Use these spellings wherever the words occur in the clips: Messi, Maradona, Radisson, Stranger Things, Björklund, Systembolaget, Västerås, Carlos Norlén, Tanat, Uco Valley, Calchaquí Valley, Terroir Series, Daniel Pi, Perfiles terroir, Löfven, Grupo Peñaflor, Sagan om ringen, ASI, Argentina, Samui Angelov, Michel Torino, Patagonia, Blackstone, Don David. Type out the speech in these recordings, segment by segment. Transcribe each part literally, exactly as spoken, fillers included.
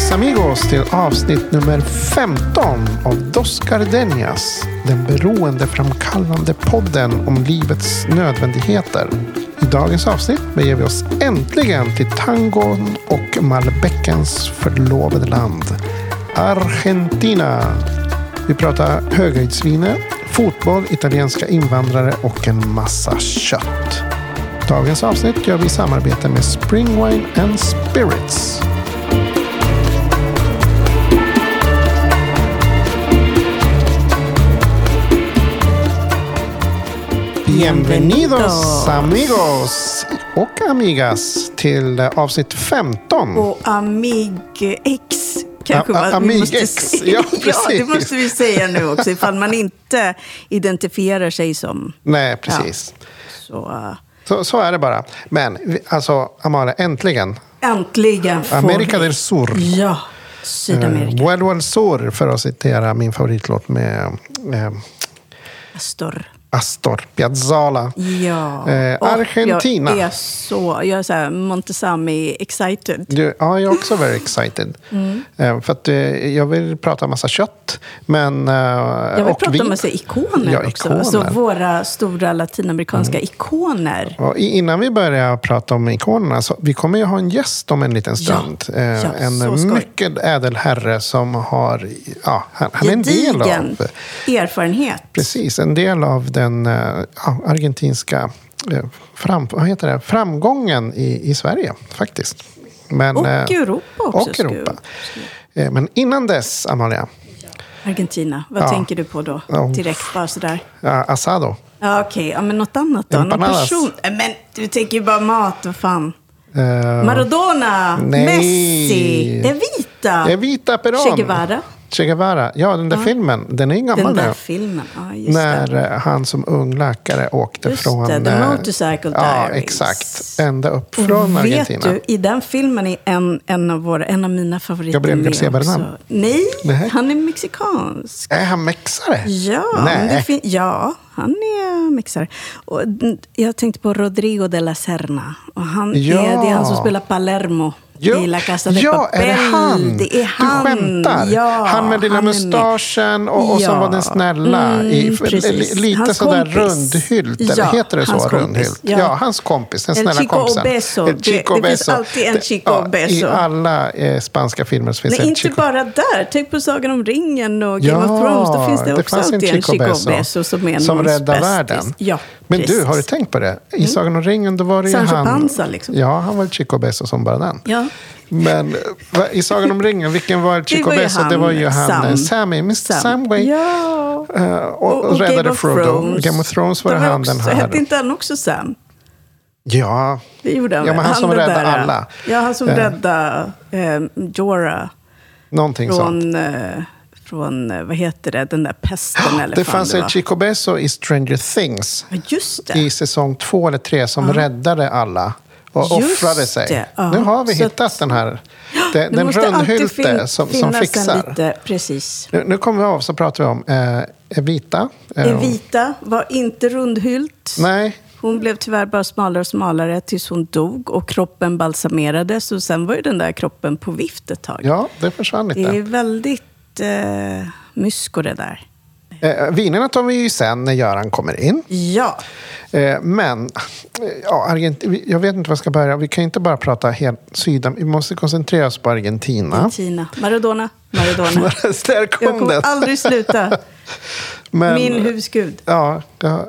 Buenos amigos till avsnitt nummer femton av Dos Gardenas, den beroendeframkallande podden om livets nödvändigheter. I dagens avsnitt beger vi oss äntligen till tangon och Malbecens förlovade land, Argentina. Vi pratar höghöjdsviner, fotboll, italienska invandrare och en massa kött. Dagens avsnitt gör vi i samarbete med Spring Wine and Spirits. Bienvenidos amigos och amigas till avsnitt femton. Och amig-ex kanske. A- amig-ex, se- ja precis. Ja, det måste vi säga nu också, ifall man inte identifierar sig som... Nej, precis. Ja. Så... Så, så är det bara. Men alltså, Amara, äntligen. Äntligen. Amerika vi... del Sur. Ja, Sydamerika. Eh, Vuelvo al Sur, för att citera min favoritlåt med... Eh, Astor. Astor Piazzolla. Ja. Eh, Argentina. Jag är så, jag är så här Montesami excited. Du, ja, jag är också very excited. Mm. Eh, för att eh, jag vill prata massa kött, men eh, jag vill och prata vi... om massa ikoner, ja, också. Ikoner. Så våra stora latinamerikanska mm. ikoner. Och innan vi börjar prata om ikonerna, så vi kommer ju ha en gäst om en liten stund. Ja. Eh, ja, en mycket ädel herre som har, ja, han, han är en del av erfarenhet. Precis, en del av den ja, argentinska fram, vad heter det? framgången i, i Sverige faktiskt. Men, och eh, Europa också. Och Europa. Skulle... Men innan dess, Amalia. Argentina, vad ja. tänker du på då? Oh. Direkt bara sådär. Ja, asado. Ja, okej, okay. Ja, men något annat då? Någon person... Men du tänker ju bara mat, vad fan. Uh, Maradona, nej. Messi, Evita. Evita Perón. Che Guevara. Che Guevara, ja den där ja. filmen, den är inga gammal. Den där filmen, ja just När det. han som ung läkare åkte just från... Just det, The Motorcycle Diaries. Ja, exakt. Ända upp från och Argentina. Vet du, i den filmen är en, en, av, våra, en av mina favoriter. Gabriel García Bernal. Nej, Nej, han är mexikansk. Är han mexare? Ja, Nej. Fin- ja han är mexare. Och jag tänkte på Rodrigo de la Serna. Och han ja. är, det är han som spelar Palermo. Jo. Ja, är det han? Det är han. Du skämtar. Ja, han med lilla mustaschen och, och ja. som var den snälla. Mm, i, lite hans sådär rundhylt. Ja, eller heter det så? Rundhylt. Ja. ja, hans kompis. Den snälla kompisen. El Chico Obeso. Det finns alltid en Chico Obeso. Ja, i alla eh, spanska filmer så finns Nej, en inte Chico. Bara där. Tänk på Sagan om ringen och Game ja, of Thrones. Då finns det också det alltid en Chico Obeso som är som räddar världen. Ja, men du, har du tänkt på det? I Sagan om ringen, då var det ju han. Sancho Panza liksom. Ja, han var Chico Obeso som bara den. Ja. Men i Sagan om ringen, vilken var Chico Beso? Det var ju han, Sam. Sammy, mister Sam. Samway. Ja. Uh, och, och räddade Frodo. Game of Thrones var det han också, den här. Hette inte han också Sam? Ja, det gjorde han. Ja, men han, han som räddade alla. Ja, han som uh, räddade uh, Jorah. Någonting från, sånt. Uh, från, vad heter det, den där pesten oh, eller det fanns en Chico Beso i Stranger Things. Ja, just det. I säsong två eller tre som uh. räddade alla. Och Just offrade sig. Ja. Nu har vi så hittat den här den, den rundhylte fin- som, som fixar. Lite, precis. Nu, nu kommer vi av så pratar vi om eh, Evita. Evita var inte rundhylt. Nej. Hon blev tyvärr bara smalare och smalare tills hon dog och kroppen balsamerades. Och sen var ju den där kroppen på vift ett tag. Ja, det försvann lite. Det är väldigt eh, mysko det där. Eh, vinerna tar vi ju sen när Göran kommer in. Ja. Eh, men ja, Argent- jag vet inte vad jag ska börja. Vi kan inte bara prata helt Sydamerika. Vi måste koncentrera oss på Argentina. Argentina. Maradona. Maradona. Där kom jag kommer det. aldrig sluta. Men, min husgud. Ja, jag,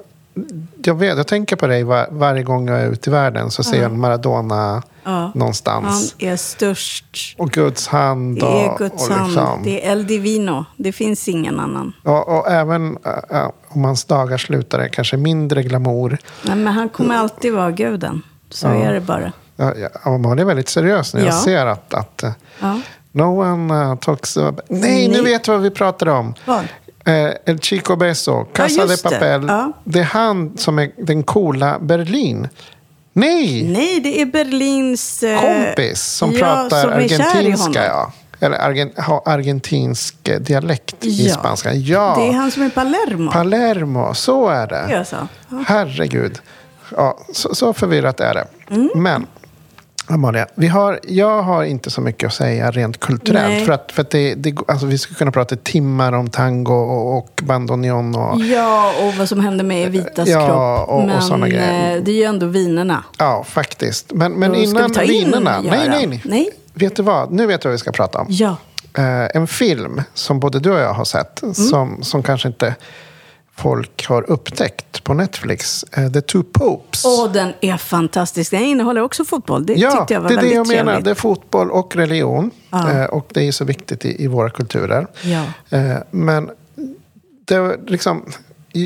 jag vet. Jag tänker på dig var, varje gång jag är ute i världen så ser uh-huh. jag Maradona uh-huh. någonstans. Han är störst. Och Guds hand. Det är och, Guds och liksom. hand. Det är El Divino. Det finns ingen annan. Ja, och även... Uh, uh, om hans dagar slutade, kanske mindre glamour. Nej, men han kommer alltid vara guden. Så ja. är det bara. Ja, ja, man är väldigt seriös när ja. jag ser att... att ja. No one talks... About... Nej, Nej, nu vet vad vi pratar om. Vad? Eh, El Chico Beso, Casa ja, de Papel. Det. Ja. det är han som är den coola Berlin. Nej! Nej, det är Berlins... Eh... kompis som ja, pratar som argentinska, ja. Eller argent, ha argentinsk dialekt ja. i spanska. Ja. Det är han som är Palermo. Palermo, så är det. det är så. Ja. Herregud. Ja, så, så förvirrat är det. Mm. Men Amalia, vi har, jag har inte så mycket att säga rent kulturellt. Nej. För att, för att det, det, alltså vi skulle kunna prata timmar om tango och, och bandoneon. Och, ja, och vad som hände med Evitas ja, kropp. Och, men och såna grejer. Det är ju ändå vinerna. Ja, faktiskt. Men, men innan vi vinerna... In, nej, nej, nej, nej. Vet du vad? Nu vet du vad vi ska prata om. Ja. Uh, en film som både du och jag har sett. Mm. Som, som kanske inte... folk har upptäckt på Netflix. The Two Popes. Åh, den är fantastisk. Den innehåller också fotboll. Det ja, tyckte jag var det väldigt trevligt. Ja, det är det jag menar. Trevligt. Det är fotboll och religion. Ja. Och det är så viktigt i, i våra kulturer. Ja. Men det liksom...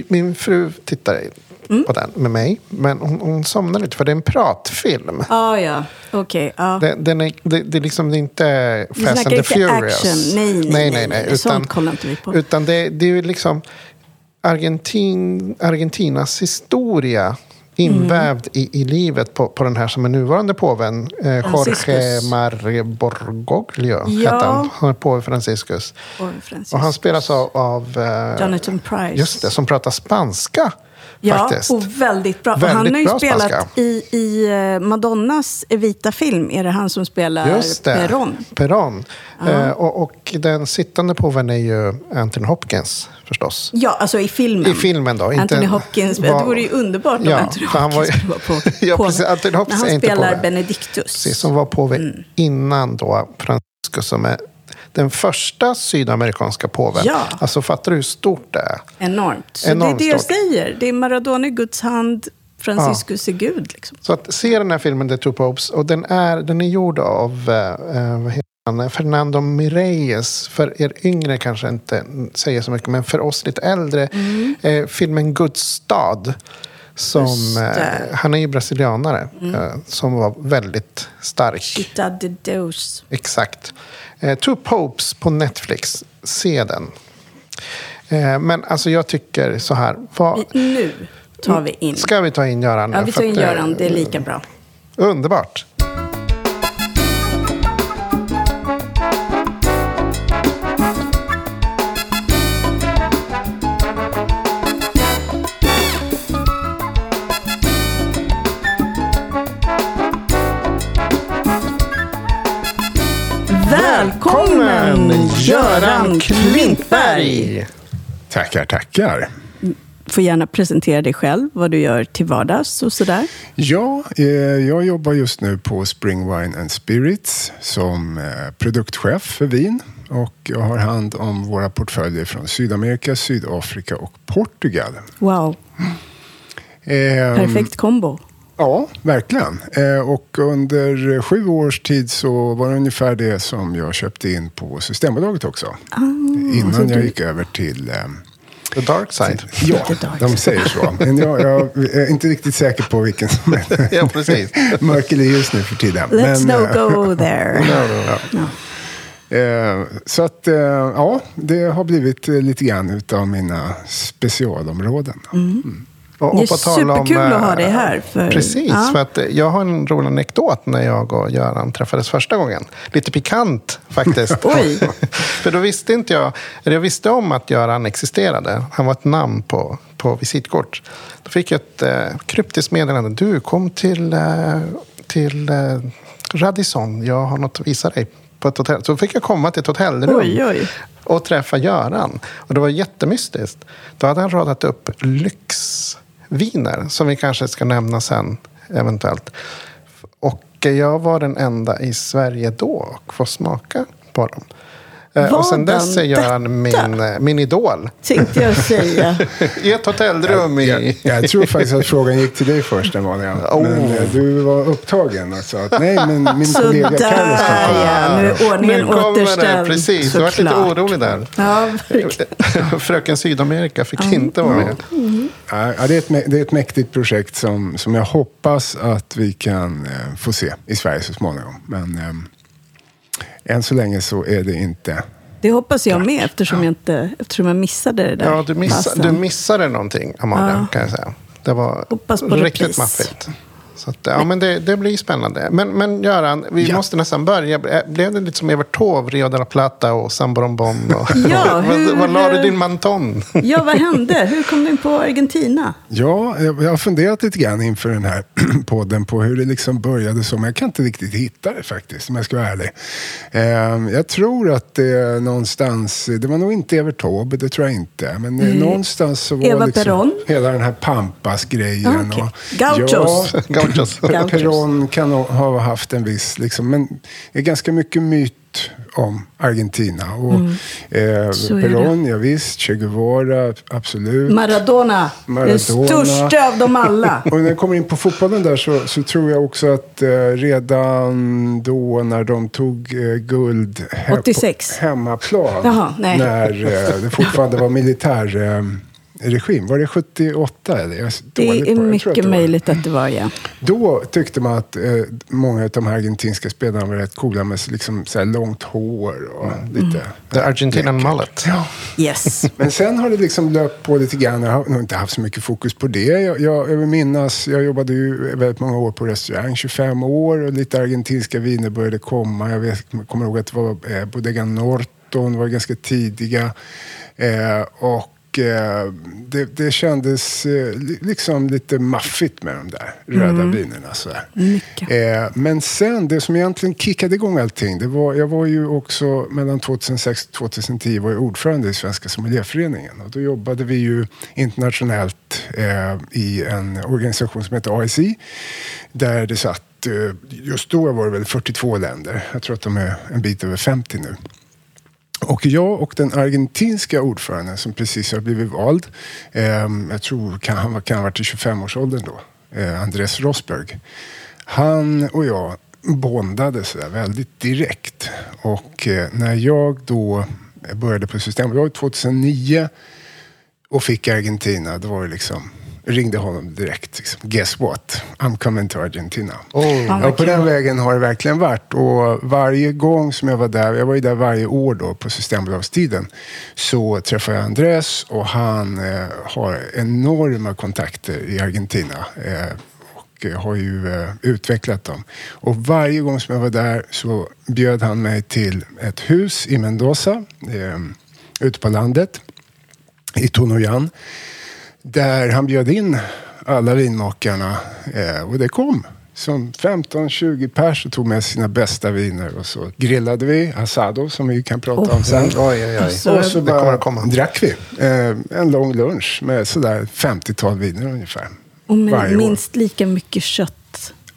Min fru tittar mm. på den med mig. Men hon, hon somnar lite för det är en pratfilm. Ah, ja, okej. Okay, ah. det, det, det, det, liksom, det är inte Fast and the Furious. Action. Nej, nej, nej. nej, nej, nej. Utan, sånt kollar inte vi på. Utan det, det är ju liksom... Argentin, Argentinas historia invävd mm. i, i livet på, på den här som är nuvarande påven eh, Jorge Mario Bergoglio ja. hette han, han är påve Franciscus. Franciscus och han spelas av, av eh, Jonathan Pryce just det, som pratar spanska ja, faktiskt. Och väldigt bra väldigt och han har ju spelat spanska. i, i Madonnas Evita-film är det han som spelar just det, Peron Peron uh. eh, och, och den sittande påven är ju Anthony Hopkins förstås. Ja, alltså i filmen. I filmen då. Inte Anthony Hopkins. Var... Det vore ju underbart om ja, Anthony Hopkins han var, var på. Ja, precis. Anthony Hopkins är inte på. Han spelar Benedictus. Precis, som var påve mm. innan då Franciscus som är den första sydamerikanska påven. Ja. Alltså fattar du hur stort det är? Enormt. Så Enormt det är det stort. Jag säger. Det är Maradona i Guds hand. Franciscus ja. är Gud liksom. Så att se den här filmen The Two Popes och den är, den är gjord av... Eh, vad heter Fernando Miralles, för er yngre kanske inte säger så mycket men för oss lite äldre mm. eh, filmen Guds stad som, eh, han är ju brasilianare mm. eh, som var väldigt stark exakt eh, Two Popes på Netflix se den eh, men alltså jag tycker så här vad, nu tar vi in ska vi ta in Göran? Ja vi tar in Göran, att, eh, det är lika bra underbart. Välkommen Göran Klintberg! Tackar, tackar. Får gärna presentera dig själv, vad du gör till vardags och sådär. Ja, eh, jag jobbar just nu på Spring Wine and Spirits som eh, produktchef för vin. Och jag har hand om våra portföljer från Sydamerika, Sydafrika och Portugal. Wow. Eh, Perfekt kombo. Ja, verkligen. Och under sju års tid så var det ungefär det som jag köpte in på Systembolaget också. Ah, innan jag gick du... över till... The Dark Side. Ja, dark side. De säger så. Men jag, jag är inte riktigt säker på vilken som är ja, precis. Mörklig just nu för tiden. Let's Men, not go there. No, no, no. No. Så att, ja, det har blivit lite grann utav mina specialområden. Mm. Och det är superkul om, att ha dig här. För, precis, ja. För att jag har en rolig anekdot när jag och Göran träffades första gången. Lite pikant faktiskt. Oj. För då visste inte jag, eller jag visste om att Göran existerade. Han var ett namn på, på visitkort. Då fick jag ett eh, kryptiskt meddelande. Du kom till, eh, till eh, Radisson, jag har något att visa dig. På ett hotell. Så fick jag komma till ett hotellrum oj, oj. och träffa Göran. Och det var jättemystiskt. Då hade han radat upp lyx... viner, som vi kanske ska nämna sen eventuellt. Och jag var den enda i Sverige då och får smaka på dem. Var och sen dess är Göran min, min idol. Tänkte jag säga. I ett hotellrum i... Jag, jag, jag tror faktiskt att frågan gick till dig först, Amalia. Oh. Men du var upptagen. Alltså. Nej, men min kollega Carlos kan komma. Ja, nu är ordningen återställd. Precis, du var lite orolig där. Ja, Fröken Sydamerika fick mm. inte vara med. Mm. Ja, det, är ett, det är ett mäktigt projekt som, som jag hoppas att vi kan eh, få se i Sverige så småningom. Men... Eh, än så länge så är det inte. Det hoppas jag med eftersom jag, inte, eftersom jag missade det där. Ja, du, missa, du missade någonting, Amalia, ja. kan jag säga. Det var riktigt maffigt. Så att, ja, men det, det blir spännande. Men, men Göran, vi ja. måste nästan börja. Blev det lite som Evert Taube, Rio de la Plata och Samborombón? Och, ja, hur, vad la du din manton? Ja, vad hände? Hur kom du in på Argentina? Ja, jag har funderat lite grann inför den här podden på hur det liksom började som. Jag kan inte riktigt hitta det faktiskt, om jag ska vara ärlig. Jag tror att det någonstans, det var nog inte Evert Taube, det tror jag inte. Men mm. någonstans så var Eva liksom Peron. Hela den här Pampas-grejen. Ah, okay. och, Gauchos. Ja, Gauchos. Perón kan ha haft en viss, liksom, men det är ganska mycket myt om Argentina. Och, mm. eh, Peron, ja visst. Che Guevara, absolut. Maradona, Maradona. Den största av dem alla. Och när jag kommer in på fotbollen där så, så tror jag också att eh, redan då när de tog eh, guld he- åttiosex på hemmaplan. Jaha, nej. När eh, det fortfarande var militär... Eh, regim. Var det sjuttioåtta? Eller? Jag är det är mycket det möjligt att det var, ja. Då tyckte man att eh, många av de här argentinska spelarna var rätt coola med liksom så här långt hår och mm. lite... Mm. The Argentinian mullet. Ja. Yes. Men sen har det liksom löpt på lite grann. Jag har nog inte haft så mycket fokus på det. Jag, jag, jag minnas, jag jobbade ju väldigt många år på restaurang, tjugofem år, och lite argentinska viner började komma. Jag, vet, jag kommer ihåg att det var eh, Bodega Norton, var ganska tidiga. Eh, och Det, det kändes liksom lite maffigt med de där röda mm. vinerna. Så eh, men sen, det som egentligen kickade igång allting, det var, jag var ju också mellan tjugohundrasex och tjugohundratio var jag ordförande i Svenska Sommelierföreningen. Och då jobbade vi ju internationellt eh, i en organisation som heter A S I, där det satt, eh, just då var det väl fyrtiotvå länder. Jag tror att de är en bit över femtio nu. Och jag och den argentinska ordföranden som precis har blivit vald, eh, jag tror kan han kan ha varit i tjugofemårsåldern då, eh, Andrés Rosberg. Han och jag bondade så där väldigt direkt. Och eh, när jag då började på Systembolaget tjugohundranio och fick Argentina, då var det liksom... ringde honom direkt. Liksom, guess what? I'm coming to Argentina. Oh. Ja, på den vägen har det verkligen varit. Och varje gång som jag var där, jag var ju där varje år då på Systembolagstiden, så träffade jag Andrés, och han eh, har enorma kontakter i Argentina. Eh, och har ju eh, utvecklat dem. Och varje gång som jag var där så bjöd han mig till ett hus i Mendoza, eh, ute på landet, i Tonoyan. Där han bjöd in alla vinmakarna, eh, och det kom som femton tjugo pers och tog med sina bästa viner, och så grillade vi asado, som vi kan prata oh. om sen. Oj, oj, oj. Och så bara drack vi eh, en lång lunch med sådär femtiotal viner ungefär. Och med minst år. Lika mycket kött.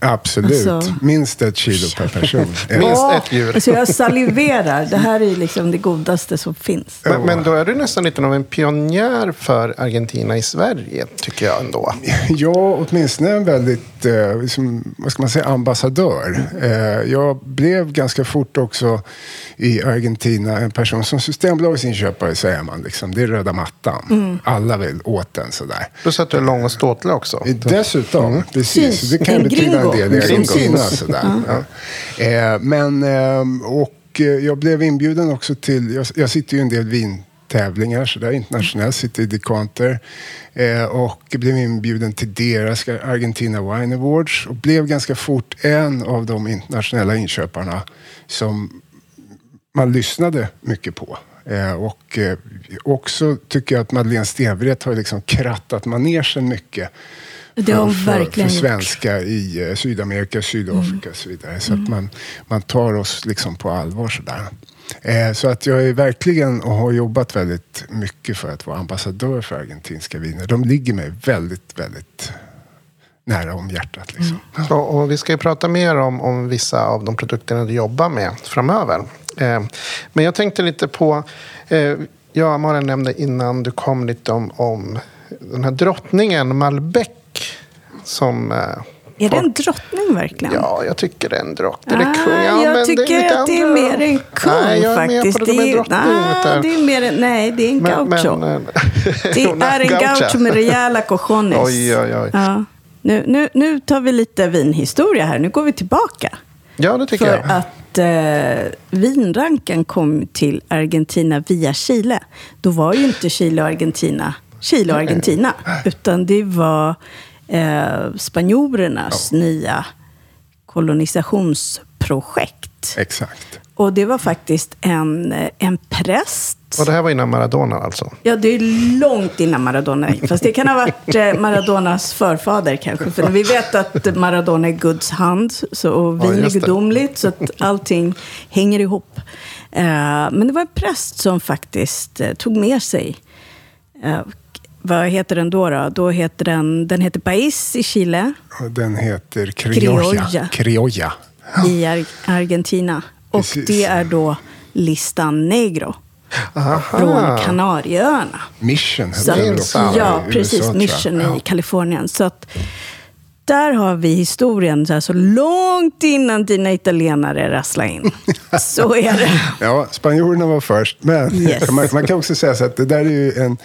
Absolut. Alltså, minst ett kilo per person. Minst ett djur. Alltså jag saliverar. Det här är liksom det godaste som finns. Men, men då är du nästan lite av en pionjär för Argentina i Sverige, tycker jag ändå. Ja, åtminstone en väldigt, eh, liksom, vad ska man säga, ambassadör. Eh, jag blev ganska fort också i Argentina en person som Systembolagsinköpare, säger man. Liksom. Det är röda mattan. Mm. Alla vill åt den sådär. Då satt du lång och ståtlig också. Dessutom, mm. precis. Syns. Det kan betyda det, det Argentina, sådär. Ja. Eh, men eh, och eh, jag blev inbjuden också till, jag, jag sitter ju en del vintävlingar så där internationellt, sitter i dekanter, eh, och blev inbjuden till deras Argentina Wine Awards, och blev ganska fort en av de internationella inköparna som man lyssnade mycket på. Eh, och eh, också tycker jag att Madeleine Stenvret har liksom krattat manegen mycket. Det har verkligen för svenska i Sydamerika, Sydafrika mm. och så vidare. Så mm. att man, man tar oss liksom på allvar sådär. Eh, så att jag är verkligen och har jobbat väldigt mycket för att vara ambassadör för argentinska viner. De ligger mig väldigt, väldigt nära om hjärtat liksom. Mm. Så, och vi ska ju prata mer om, om vissa av de produkterna du jobbar med framöver. Eh, men jag tänkte lite på, eh, jag och Maren nämnde innan du kom lite om, om den här drottningen Malbec. Som, eh, är folk... det en drottning verkligen? Ja, jag tycker det är en drottning. Ah, det är ja, jag tycker det är att det är mer en kung nej, jag är faktiskt. Med på det, det är, drottning, nah, det är mer en, nej, det är en men, gaucho. Men, det är en gaucho med rejäla cojones. Oj, oj, oj. Ja. Nu, nu, nu tar vi lite vinhistoria här. Nu går vi tillbaka. Ja, det tycker för jag. För att eh, vinranken kom till Argentina via Chile. Då var ju inte Chile och Argentina Chile och Argentina. Nej. Utan det var eh, spanjorernas ja. nya kolonisationsprojekt. Exakt. Och det var faktiskt en, en präst. Och det här var innan Maradona alltså? Ja, det är långt innan Maradona. Fast det kan ha varit Maradonas förfader kanske. För vi vet att Maradona är Guds hand. Så, och vin ja, är gudomligt. Så att allting hänger ihop. Eh, men det var en präst som faktiskt eh, tog med sig... Eh, vad heter den då då? Då heter den, den heter País i Chile. Den heter Criolla. Criolla. Ja. I Ar- Argentina. Och precis. Det är då listan negro. Aha. Från Kanarieöarna. Mission. Så att, ja, precis. U S A, Mission ja. i Kalifornien. Så att där har vi historien så, här, så långt innan dina italienare rasslade in. Så är det. Ja, spanjorerna var först. Men yes. man, man kan också säga så att det där är ju en,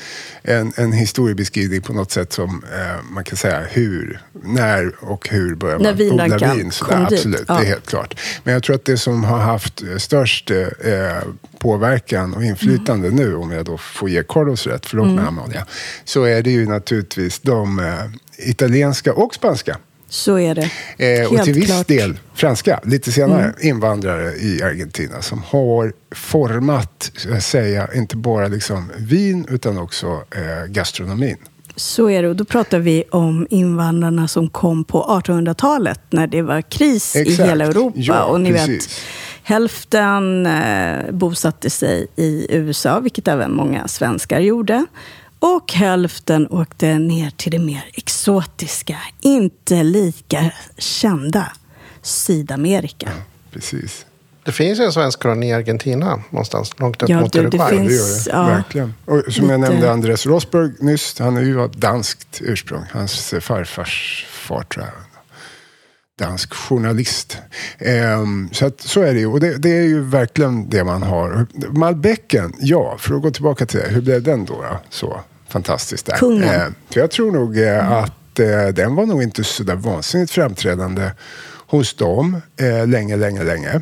en, en historiebeskrivning på något sätt som eh, man kan säga hur, när och hur börjar man odla vin. Sådär, absolut, ja. Det är helt klart. Men jag tror att det som har haft störst eh, påverkan och inflytande mm. nu, om jag då får ge Carlos rätt, förlåt mig mm. Amalia, så är det ju naturligtvis de... Eh, italienska och spanska. Så är det. Eh, och till viss klart. del franska, lite senare, mm. invandrare i Argentina som har format, så att säga, inte bara liksom vin utan också eh, gastronomin. Så är det, och då pratar vi om invandrarna som kom på artonhundratalet när det var kris Exakt. i hela Europa. Ja, och ni precis. vet, hälften eh, bosatte sig i U S A, vilket även många svenskar gjorde. Och hälften åkte ner till det mer exotiska, inte lika kända Sydamerika. Ja, precis. Det finns en svensk koloni i Argentina någonstans, långt upp ja, mot Uruguay. Det, det finns, det gör det, ja, verkligen. Och som lite... jag nämnde Andrés Rosberg nyss, han är ju av danskt ursprung. Hans farfars far, tror jag. Dansk journalist. Um, så, att, så är det ju. Och det, det är ju verkligen det man har. Malbecen, ja, för att gå tillbaka till det. Hur blev den då? då? Så fantastiskt där. Kungen. Uh, för jag tror nog uh, mm. att uh, den var nog inte så där vansinnigt framträdande hos dem uh, länge, länge, länge.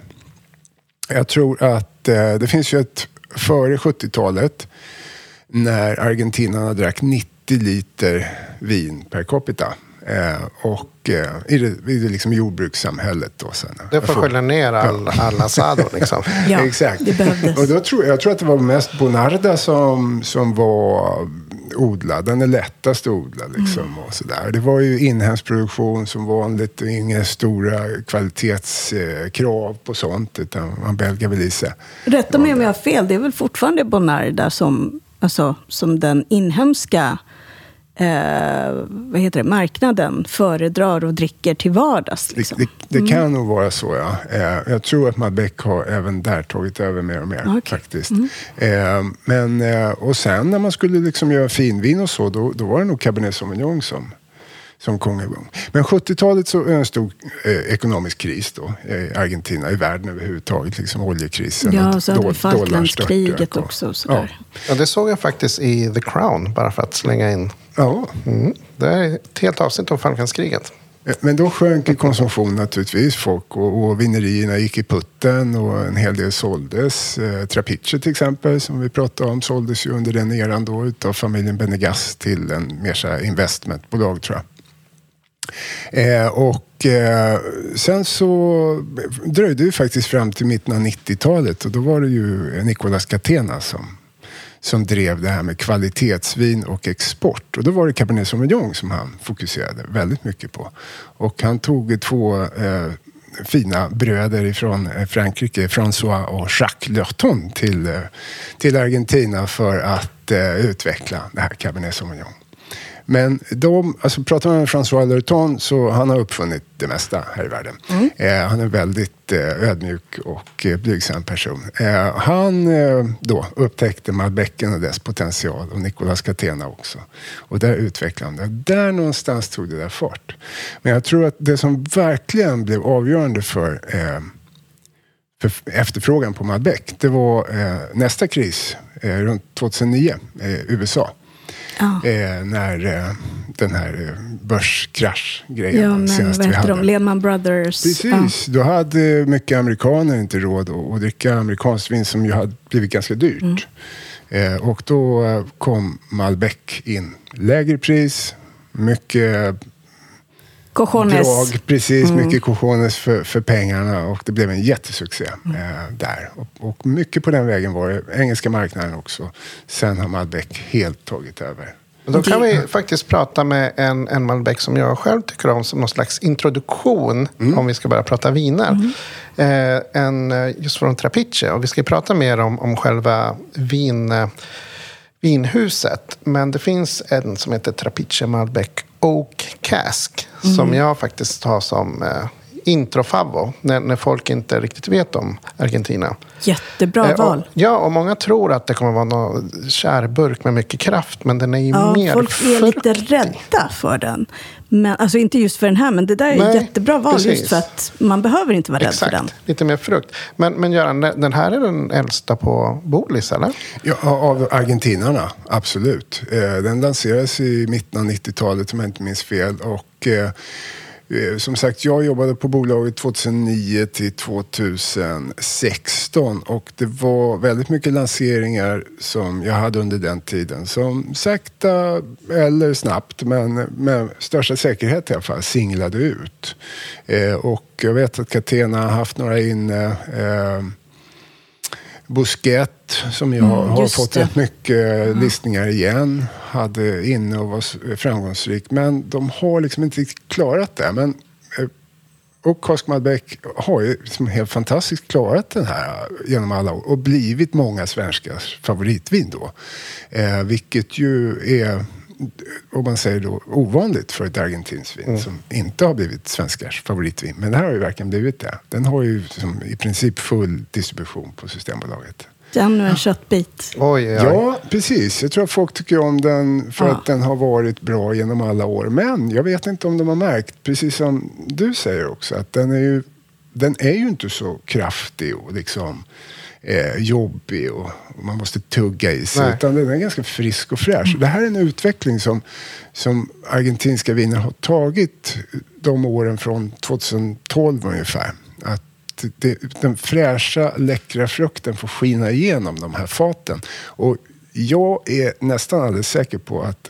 Jag tror att uh, det finns ju ett före sjuttiotalet när argentinarna drack nittio liter vin per capita. Eh, och eh, i, det, i det liksom jordbrukssamhället då sen. Det får skölja ner all, alla sador liksom. Ja, exakt. Det behövdes. Och då tror, jag tror att det var mest Bonarda som, som var odlad. Den är lättast att odla liksom mm. och sådär. Det var ju inhemsk produktion som vanligt och inga stora kvalitetskrav eh, på sånt utan man belgar väl i sig. Rätta mig om jag har fel, det är väl fortfarande Bonarda som, alltså, som den inhemska Eh, vad heter det, marknaden föredrar och dricker till vardags. Liksom. Det, det, det mm. kan nog vara så, ja. Eh, jag tror att Malbec har även där tagit över mer och mer, okay. faktiskt. Mm. Eh, men, eh, och sen när man skulle liksom göra finvin och så, då, då var det nog Cabernet Sauvignon som, som kom igång. Men sjuttiotalet så är en stor eh, ekonomisk kris då, i Argentina, i världen överhuvudtaget, liksom oljekrisen. Ja, och så hade vi Falklandskriget också. Ja. ja, det såg jag faktiskt i The Crown, bara för att slänga in. Ja. Mm. Det är ett helt avsnitt om Falklandskriget. Men då sjönk i konsumtion naturligtvis folk och, och vinerierna gick i putten och en hel del såldes. Eh, Trapiche till exempel som vi pratade om såldes ju under den eran då utav familjen Benegas till en mer så här investmentbolag tror jag. Eh, och eh, sen så dröjde ju faktiskt fram till mitten av nittiotalet och då var det ju Nicolas Catena som som drev det här med kvalitetsvin och export. Och då var det Cabernet Sauvignon som han fokuserade väldigt mycket på. Och han tog två eh, fina bröder från Frankrike, François och Jacques Lurton, till, eh, till Argentina för att eh, utveckla det här Cabernet Sauvignon. Men de, alltså pratar man med François Lurton så han har uppfunnit det mesta här i världen. Mm. Eh, han är väldigt eh, ödmjuk och eh, blygsam person. Eh, han eh, då upptäckte Malbecen och dess potential och Nicolas Catena också. Och där utvecklade han det. Där någonstans tog det där fart. Men jag tror att det som verkligen blev avgörande för, eh, för efterfrågan på Malbec, det var eh, nästa kris eh, runt två tusen nio i eh, U S A. Ah. Eh, när eh, den här börskrasch-grejen. Ja, men vad heter de? Lehman Brothers. Precis, ah. då hade mycket amerikaner inte råd att, att dricka amerikanskt vin som ju hade blivit ganska dyrt. Mm. Eh, och då kom Malbec in. Lägre pris, mycket Cojones. Drag, precis, mm. mycket cojones för, för pengarna, och det blev en jättesuccé mm. eh, där. Och, och mycket på den vägen var det. Engelska marknaden också. Sen har Malbec helt tagit över. Och då kan vi faktiskt prata med en, en Malbec som jag själv tycker om som någon slags introduktion mm. om vi ska börja prata viner. Mm. Eh, en, just från Trapiche, och vi ska prata mer om, om själva vin, vinhuset. Men det finns en som heter Trapiche Malbec Oak Cask mm. som jag faktiskt har som eh, introfavo när, när folk inte riktigt vet om Argentina. Jättebra eh, val. Och, ja, och många tror att det kommer vara någon kärburk med mycket kraft, men den är ju ja, mer folk är fruktig. Lite rädda för den. Men, alltså inte just för den här, men det där är Nej, jättebra val precis. Just för att man behöver inte vara Exakt, rädd för den. Lite mer frukt. Men, men Göran, den här är den äldsta på Bolis, eller? Ja, av argentinarna, absolut. Den lanserades i mitten av nittiotalet om jag inte minns fel, och som sagt, jag jobbade på bolaget tjugohundranio till tjugosexton, och det var väldigt mycket lanseringar som jag hade under den tiden. Som sakta eller snabbt, men med största säkerhet i alla fall, singlade ut. Eh, och jag vet att Catena har haft några inne. Eh, Busquet, som jag mm, har fått rätt mycket mm. listningar igen, hade inne och var framgångsrik. Men de har liksom inte klarat det. Men, och Cask Malbec har ju liksom helt fantastiskt klarat den här genom alla år och blivit många svenskars favoritvin då. Eh, vilket ju är, om man säger då, ovanligt för ett argentinskt vin mm. som inte har blivit svenskars favoritvin. Men det här har ju verkligen blivit det. Den har ju som i princip full distribution på Systembolaget. Den och en köttbit. Oj, oj. Ja, precis. Jag tror att folk tycker om den för ja. Att den har varit bra genom alla år. Men jag vet inte om de har märkt, precis som du säger också, att den är ju, den är ju inte så kraftig och liksom Eh, jobbig och, och man måste tugga i sig, Nej. utan den är ganska frisk och fräsch. Mm. Det här är en utveckling som, som argentinska viner har tagit de åren från tjugotolv ungefär. Att det, den fräscha, läckra frukten får skina igenom de här faten. Och jag är nästan alldeles säker på att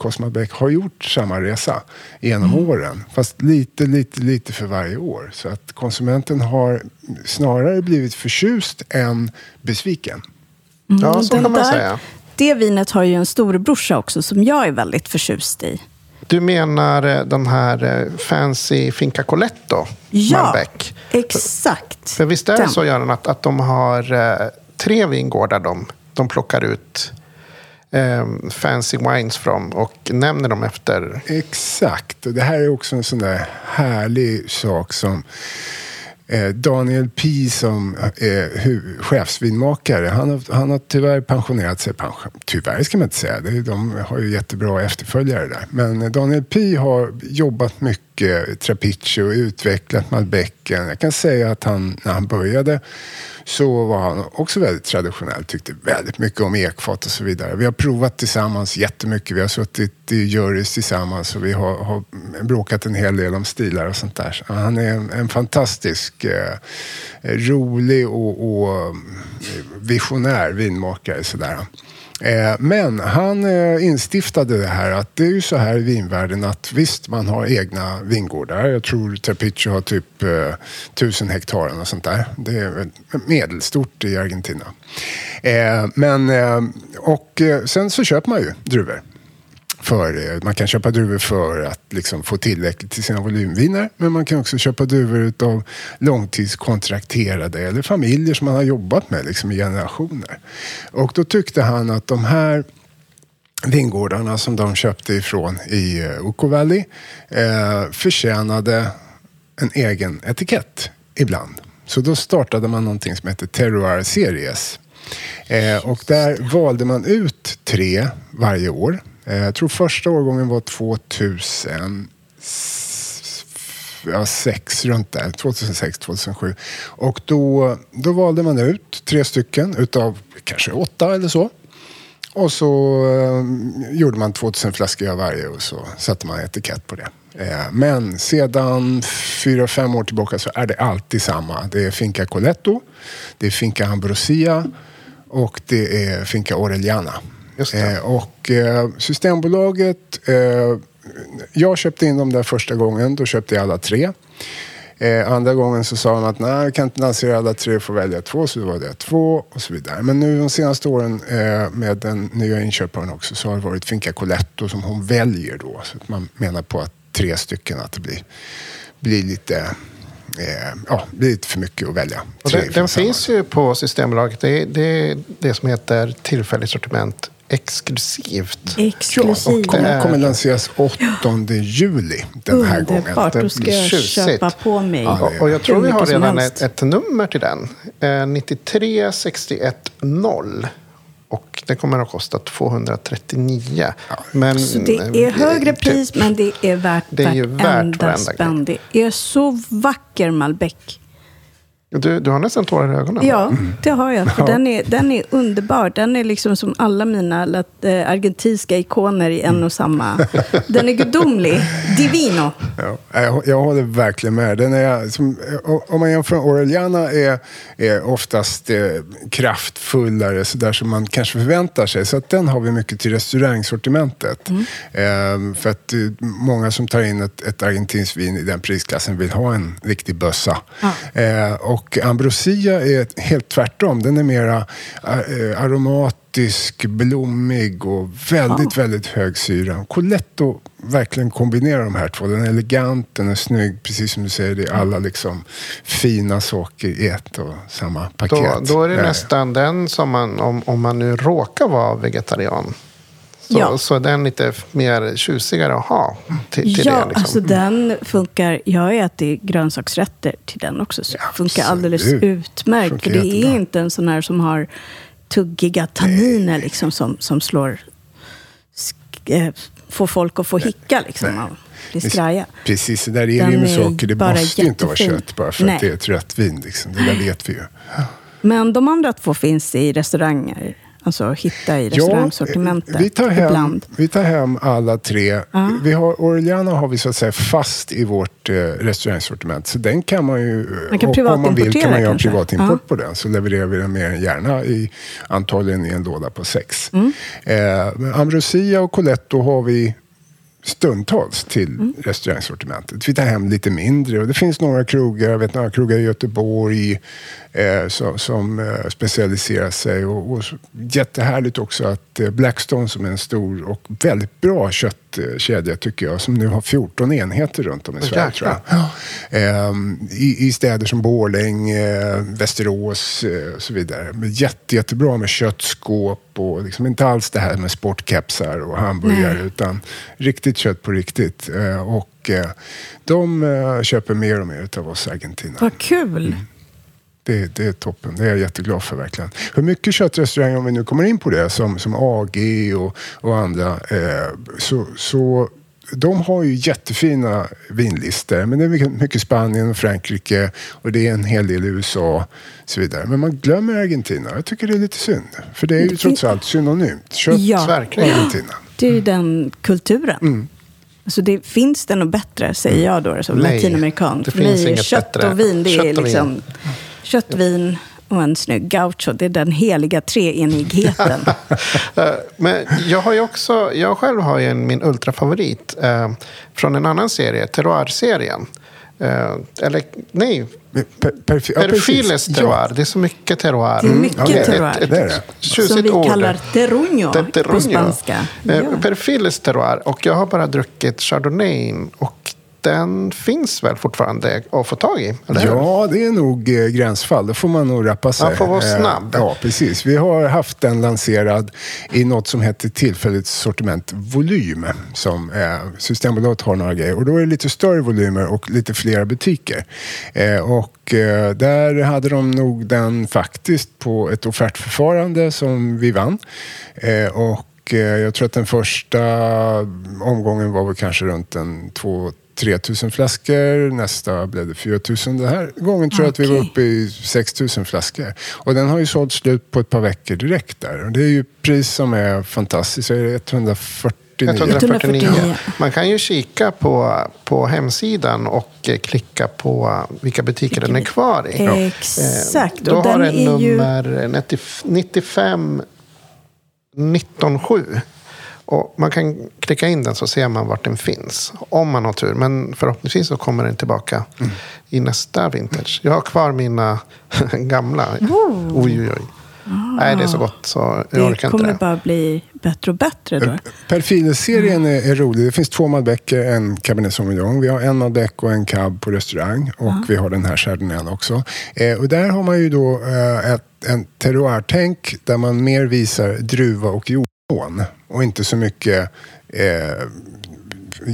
Cask Malbec har gjort samma resa genom mm. åren. Fast lite, lite, lite för varje år. Så att konsumenten har snarare blivit förtjust än besviken. Mm, ja, så kan man där, säga. Det vinet har ju en storebrorsa också som jag är väldigt förtjust i. Du menar de här fancy Finca Coletto ja, Malbec? Ja, exakt. För visst är det så, Göran, att, att de har tre vingårdar de, de plockar ut fancy wines från och nämner dem efter. Exakt, och det här är också en sån där härlig sak som Daniel Pi, som är chefsvinmakare, han har, han har tyvärr pensionerat sig. Tyvärr ska man inte säga, de har ju jättebra efterföljare där. Men Daniel Pi har jobbat mycket Trapiche och utvecklat Malbecen. Jag kan säga att han, när han började så var han också väldigt traditionell, tyckte väldigt mycket om ekfat och så vidare. Vi har provat tillsammans jättemycket, vi har suttit i jurys tillsammans och vi har, har bråkat en hel del om stilar och sånt där. Han är en, en fantastisk rolig och, och visionär vinmakare sådär. Men han instiftade det här att det är ju så här i vinvärlden att visst, man har egna vingårdar. Jag tror Trapiche har typ tusen hektar och sånt där. Det är medelstort i Argentina. Men, och sen så köper man ju druvor. För, man kan köpa druvor för att liksom få tillräckligt till sina volymviner, men man kan också köpa druvor av långtidskontrakterade eller familjer som man har jobbat med liksom i generationer. Och då tyckte han att de här vingårdarna som de köpte ifrån i Uco Valley eh, förtjänade en egen etikett ibland. Så då startade man någonting som heter Terroir Series. Eh, och där valde man ut tre varje år. Jag tror första årgången var tjugohundrasex, runt där, tjugohundrasex tjugohundrasju. Och då, då valde man ut tre stycken utav kanske åtta eller så. Och så eh, gjorde man tvåtusen flaskor av varje och så satte man etikett på det. Eh, men sedan fyra, fem år tillbaka så är det alltid samma. Det är Finca Coletto, det är Finca Ambrosia och det är Finca Orellana. Eh, och eh, Systembolaget eh, jag köpte in dem där första gången, då köpte jag alla tre. Eh, andra gången så sa de att nej, jag kan inte lansera alla tre, får välja två, så då var det två och så vidare. Men nu de senaste åren eh, med den nya inköparen också, så har det varit Finca Coletto som hon väljer då. Så att man menar på att tre stycken, att det blir, blir lite... Eh, ja, det är lite för mycket att välja. Och den den finns ju på Systembolaget. Det är det, det som heter tillfälligt sortiment exklusivt. Exklusivt. Ja, och den är... kommer lanseras åttonde juli den här gången. Underbart, då ska jag köpa på mig. Ja, och, och jag tror vi har redan ett, ett nummer till den. Eh, nio tre sex ett noll. Och det kommer att kosta tvåhundratrettionio. Ja. Men, så det är högre pris, typ, men det är värt det är varenda spänn. Det är så vacker Malbec. Du, du har nästan tårar i ögonen. Ja, det har jag. För ja. den, är, den är underbar. Den är liksom som alla mina lat- äh, argentinska ikoner i en och samma. Den är gudomlig. Divino. Ja, jag, jag håller verkligen med. Den är, som, om man jämför med Orellana är, är oftast eh, kraftfullare. Så där som man kanske förväntar sig. Så att den har vi mycket till restaurangsortimentet. Mm. Ehm, för att många som tar in ett, ett argentinskt vin i den prisklassen vill ha en riktig bössa. Ja. Ehm, och Och Ambrosia är helt tvärtom. Den är mera aromatisk, blommig och väldigt, ja. väldigt hög syra. Coletto verkligen kombinerar de här två. Den är elegant, den är snygg. Precis som du säger, det är alla liksom fina saker i ett och samma paket. Då, då är det ja. nästan den som man, om, om man nu råkar vara vegetarian. Så, ja. så den är lite mer tjusigare att ha till, till ja, det. Ja, liksom. Alltså den funkar. Jag äter grönsaksrätter till den också. Så ja, funkar alldeles utmärkt. Funkar för det jättebra. Är inte en sån här som har tuggiga tanniner liksom, som, som slår... Sk- äh, får folk att få hicka liksom. Nej. Diskraja. Precis, där är det ju saker. Det måste jättefin. Inte vara kött bara för Nej. Att det är ett rött vin. Liksom. Det där vet vi ju. Ja. Men de andra två finns i restauranger. Alltså hitta i restaurangsortimentet ja, vi tar hem, ibland. Vi tar hem alla tre. Uh-huh. Vi har, Orellana har vi så att säga fast i vårt eh, restaurangsortiment. Så den kan man ju, man kan om, om man vill kan man göra privatimport uh-huh. på den. Så levererar vi den mer än gärna i, antagligen i en låda på sex. Mm. Eh, Ambrosia och Coletto har vi stundtals till mm. restaurangsortimentet. Vi tar hem lite mindre och det finns några krogar, jag vet några krogar i Göteborg eh, som, som eh, specialiserar sig och, och jättehärligt också att eh, Blackstone som är en stor och väldigt bra köttkedja tycker jag, som nu har fjorton enheter runt om i Sverige tror jag. Eh, i, i städer som Borlänge, eh, Västerås eh, och så vidare. Men jätte, jättebra med köttskåp och liksom inte alls det här med sportkepsar och hamburgare mm. utan riktigt kött på riktigt och de köper mer och mer av oss Argentina. Vad kul! Mm. Det, det är toppen, det är jag jätteglad för verkligen. Hur mycket köttrestauranger, om vi nu kommer in på det som, som A G och, och andra eh, så, så de har ju jättefina vinlister, men det är mycket Spanien och Frankrike och det är en hel del i U S A och så vidare. Men man glömmer Argentina, jag tycker det är lite synd för det är ju trots allt synonymt kött, ja. verkligen Argentina. Det är ju den kulturen. Mm. Alltså det, finns det något bättre, säger jag då, som Nej, latinamerikan. Det Nej, finns inget kött bättre. Och vin, det kött är liksom vin. Köttvin och en snygg gaucho. Det är den heliga treenigheten. Men jag har ju också, jag själv har ju en, min ultrafavorit eh, från en annan serie, terroir-serien. Uh, eller, nej per, per, per, Perfiles terroir ja. Det är så mycket terroir. Det är mycket mm. terroir ett, ett, ett, ett som vi ord. Kallar terruño på spanska ja. uh, Perfiles terroir. Och jag har bara druckit Chardonnay. Och den finns väl fortfarande att få tag i? Eller? Ja, det är nog eh, gränsfall. Då får man nog rappa sig. Man får vara snabb. Eh, ja, precis. Vi har haft den lanserad i något som heter tillfälligt sortiment volym. Som eh, Systembolaget har några grejer. Och då är det lite större volymer och lite flera butiker. Eh, och eh, där hade de nog den faktiskt på ett offertförfarande som vi vann. Eh, och eh, jag tror att den första omgången var väl kanske runt en två tre tusen flaskor, nästa blev det fyra tusen. Den här gången tror jag okay. att vi var uppe i sex tusen flaskor. Och den har ju sålt slut på ett par veckor direkt där. Och det är ju pris som är fantastiskt. Så är det etthundrafyrtionio. etthundrafyrtionio. Man kan ju kika på, på hemsidan och klicka på vilka butiker den är kvar i. Ja. Exakt. Då och har den är nummer ju... nittiofem nittiosju. Och man kan klicka in den så ser man vart den finns. Om man har tur. Men förhoppningsvis så kommer den tillbaka mm. i nästa vintage. Jag har kvar mina gamla. Oh. Oj, oj, oj. Ah. Nej, det är så gott så jag orkar inte det. Kommer bara bli bättre och bättre då. Perfiles-serien mm. är, är rolig. Det finns två Malbecker, en Cabernet Sauvignon. Vi har en Malbec och en Cab på restaurang. Och ah. vi har den här Chardonnayen också. Eh, och där har man ju då eh, ett, en terroir-tänk där man mer visar druva och jordmån. Och inte så mycket eh,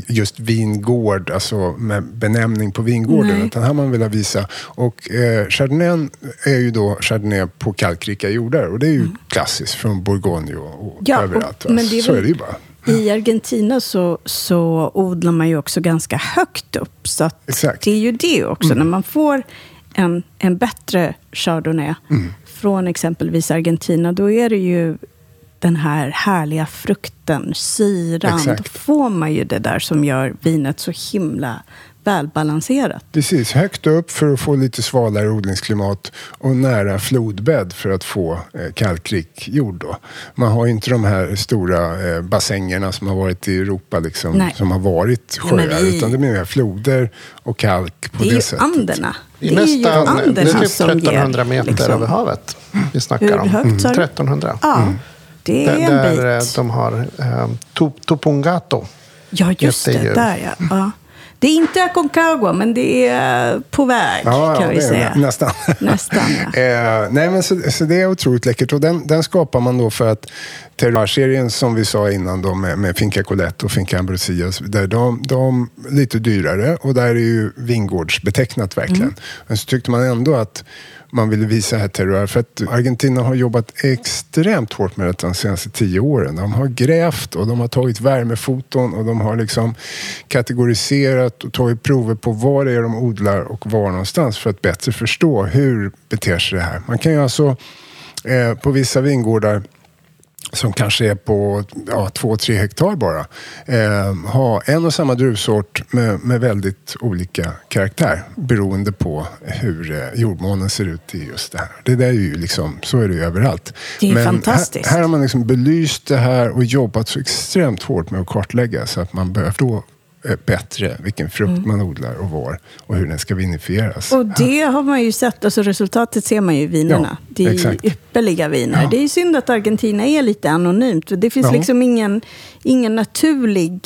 just vingård, alltså med benämning på vingården. Nej. Utan här man vill visa. Och eh, Chardonnay är ju då Chardonnay på kalkrika jordar. Och det är ju mm. klassiskt från Bourgogne och ja, överallt. Och, men det är så väl, är det ju bara. I Argentina så, så odlar man ju också ganska högt upp. Så att exakt. Det är ju det också. Mm. När man får en, en bättre Chardonnay mm. från exempelvis Argentina, då är det ju den här härliga frukten, syran. Exakt. Då får man ju det där som gör vinet så himla välbalanserat. Precis, högt upp för att få lite svalare odlingsklimat och nära flodbädd för att få eh, kalkrik jord då. Man har ju inte de här stora eh, bassängerna som har varit i Europa liksom, som har varit sjöar, ja, vi... utan det blir mer floder och kalk på det, det sättet. Anderna. Det är nästan, ju Anderna. Det är typ trettonhundra ger, meter liksom, över havet vi snackar om. Mm. trettonhundra. Ja. Mm. Det är en där, där de har um, Topungato. Ja, just det. det där, ja. ja. Det är inte Aconcagua, men det är på väg, ja, kan ja, vi säga. Det, nästan. Nästan, ja. eh, nej, men så, så det är otroligt läckert. Och den, den skapar man då för att terroir-serien, som vi sa innan, då, med, med Finca Coletto och Finca Ambrosia, där de, de är lite dyrare. Och där är ju vingårdsbetecknat verkligen. Mm. Men så tyckte man ändå att man ville visa här terroir, för att Argentina har jobbat extremt hårt med detta de senaste tio åren. De har grävt och de har tagit värmefoton och de har liksom kategoriserat och tagit prover på vad det är de odlar och var någonstans för att bättre förstå hur beter sig det här. Man kan ju alltså eh, på vissa vingårdar som kanske är på ja, två, tre hektar bara, eh, ha en och samma druvsort med, med väldigt olika karaktär beroende på hur eh, jordmånen ser ut i just det här. Det där är ju liksom, så är det ju överallt. Det är men fantastiskt. Här, här har man liksom belyst det här och jobbat så extremt hårt med att kartlägga så att man börjar då bättre vilken frukt mm. man odlar och var och hur den ska vinifieras. Och det har man ju sett, alltså resultatet ser man ju i vinerna. Ja, det är exakt. Ju ypperliga viner. Ja. Det är ju synd att Argentina är lite anonymt. Det finns ja. liksom ingen, ingen naturlig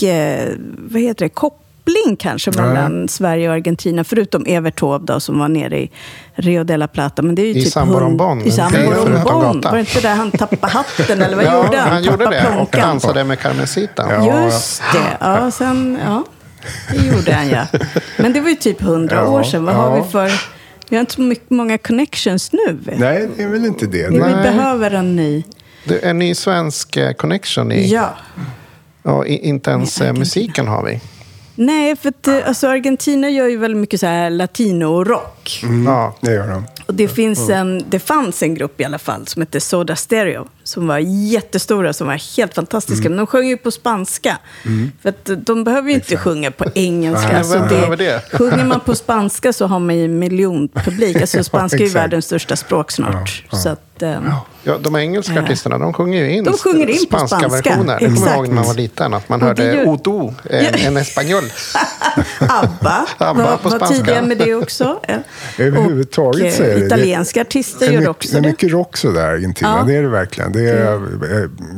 vad heter det, koppling kanske mellan ja. Sverige och Argentina, förutom Evert Taube som var nere i Rio de la Plata, men det är ju i typ Samborombón. I Samborombón. Var det inte där han tappade hatten eller vad ja, gjorde han? Han gjorde det plånkan. Och dansade med Carmencita. Ja. Just det. Ja, sen ja. Det gjorde han ja. Men det var ju typ hundra ja, år sedan. Vad ja. har vi för vi har inte så mycket, många connections nu. Nej, det är väl inte det. Vi Nej. behöver en ny. Det är en ny svensk connection i. Ja. Och inte ens Nej, musiken har vi. Nej, för att, alltså, Argentina gör ju väldigt mycket så här latino och rock. Mm, ja, det gör de. Och det, finns en, det fanns en grupp i alla fall som hette Soda Stereo som var jättestora, som var helt fantastiska. Mm. Men de sjöng ju på spanska. Mm. För att de behöver ju inte Exakt. sjunga på engelska. Alltså det, det? Sjunger man på spanska så har man ju miljonpublik. Alltså spanska är ju världens största språk snart. Ja, ja. Så att, äm, ja, de engelska artisterna, de sjunger ju in, de sjunger in spanska, spanska versioner. Exakt. Jag kommer ihåg när man var liten att man och hörde Odo, en, en espanjol. Abba, Abba var, på var tidigare med det också. Överhuvudtaget så är det. Italienska artister det, gör också det. Det är mycket rock så där Argentina, ja. Det är det verkligen. Det är,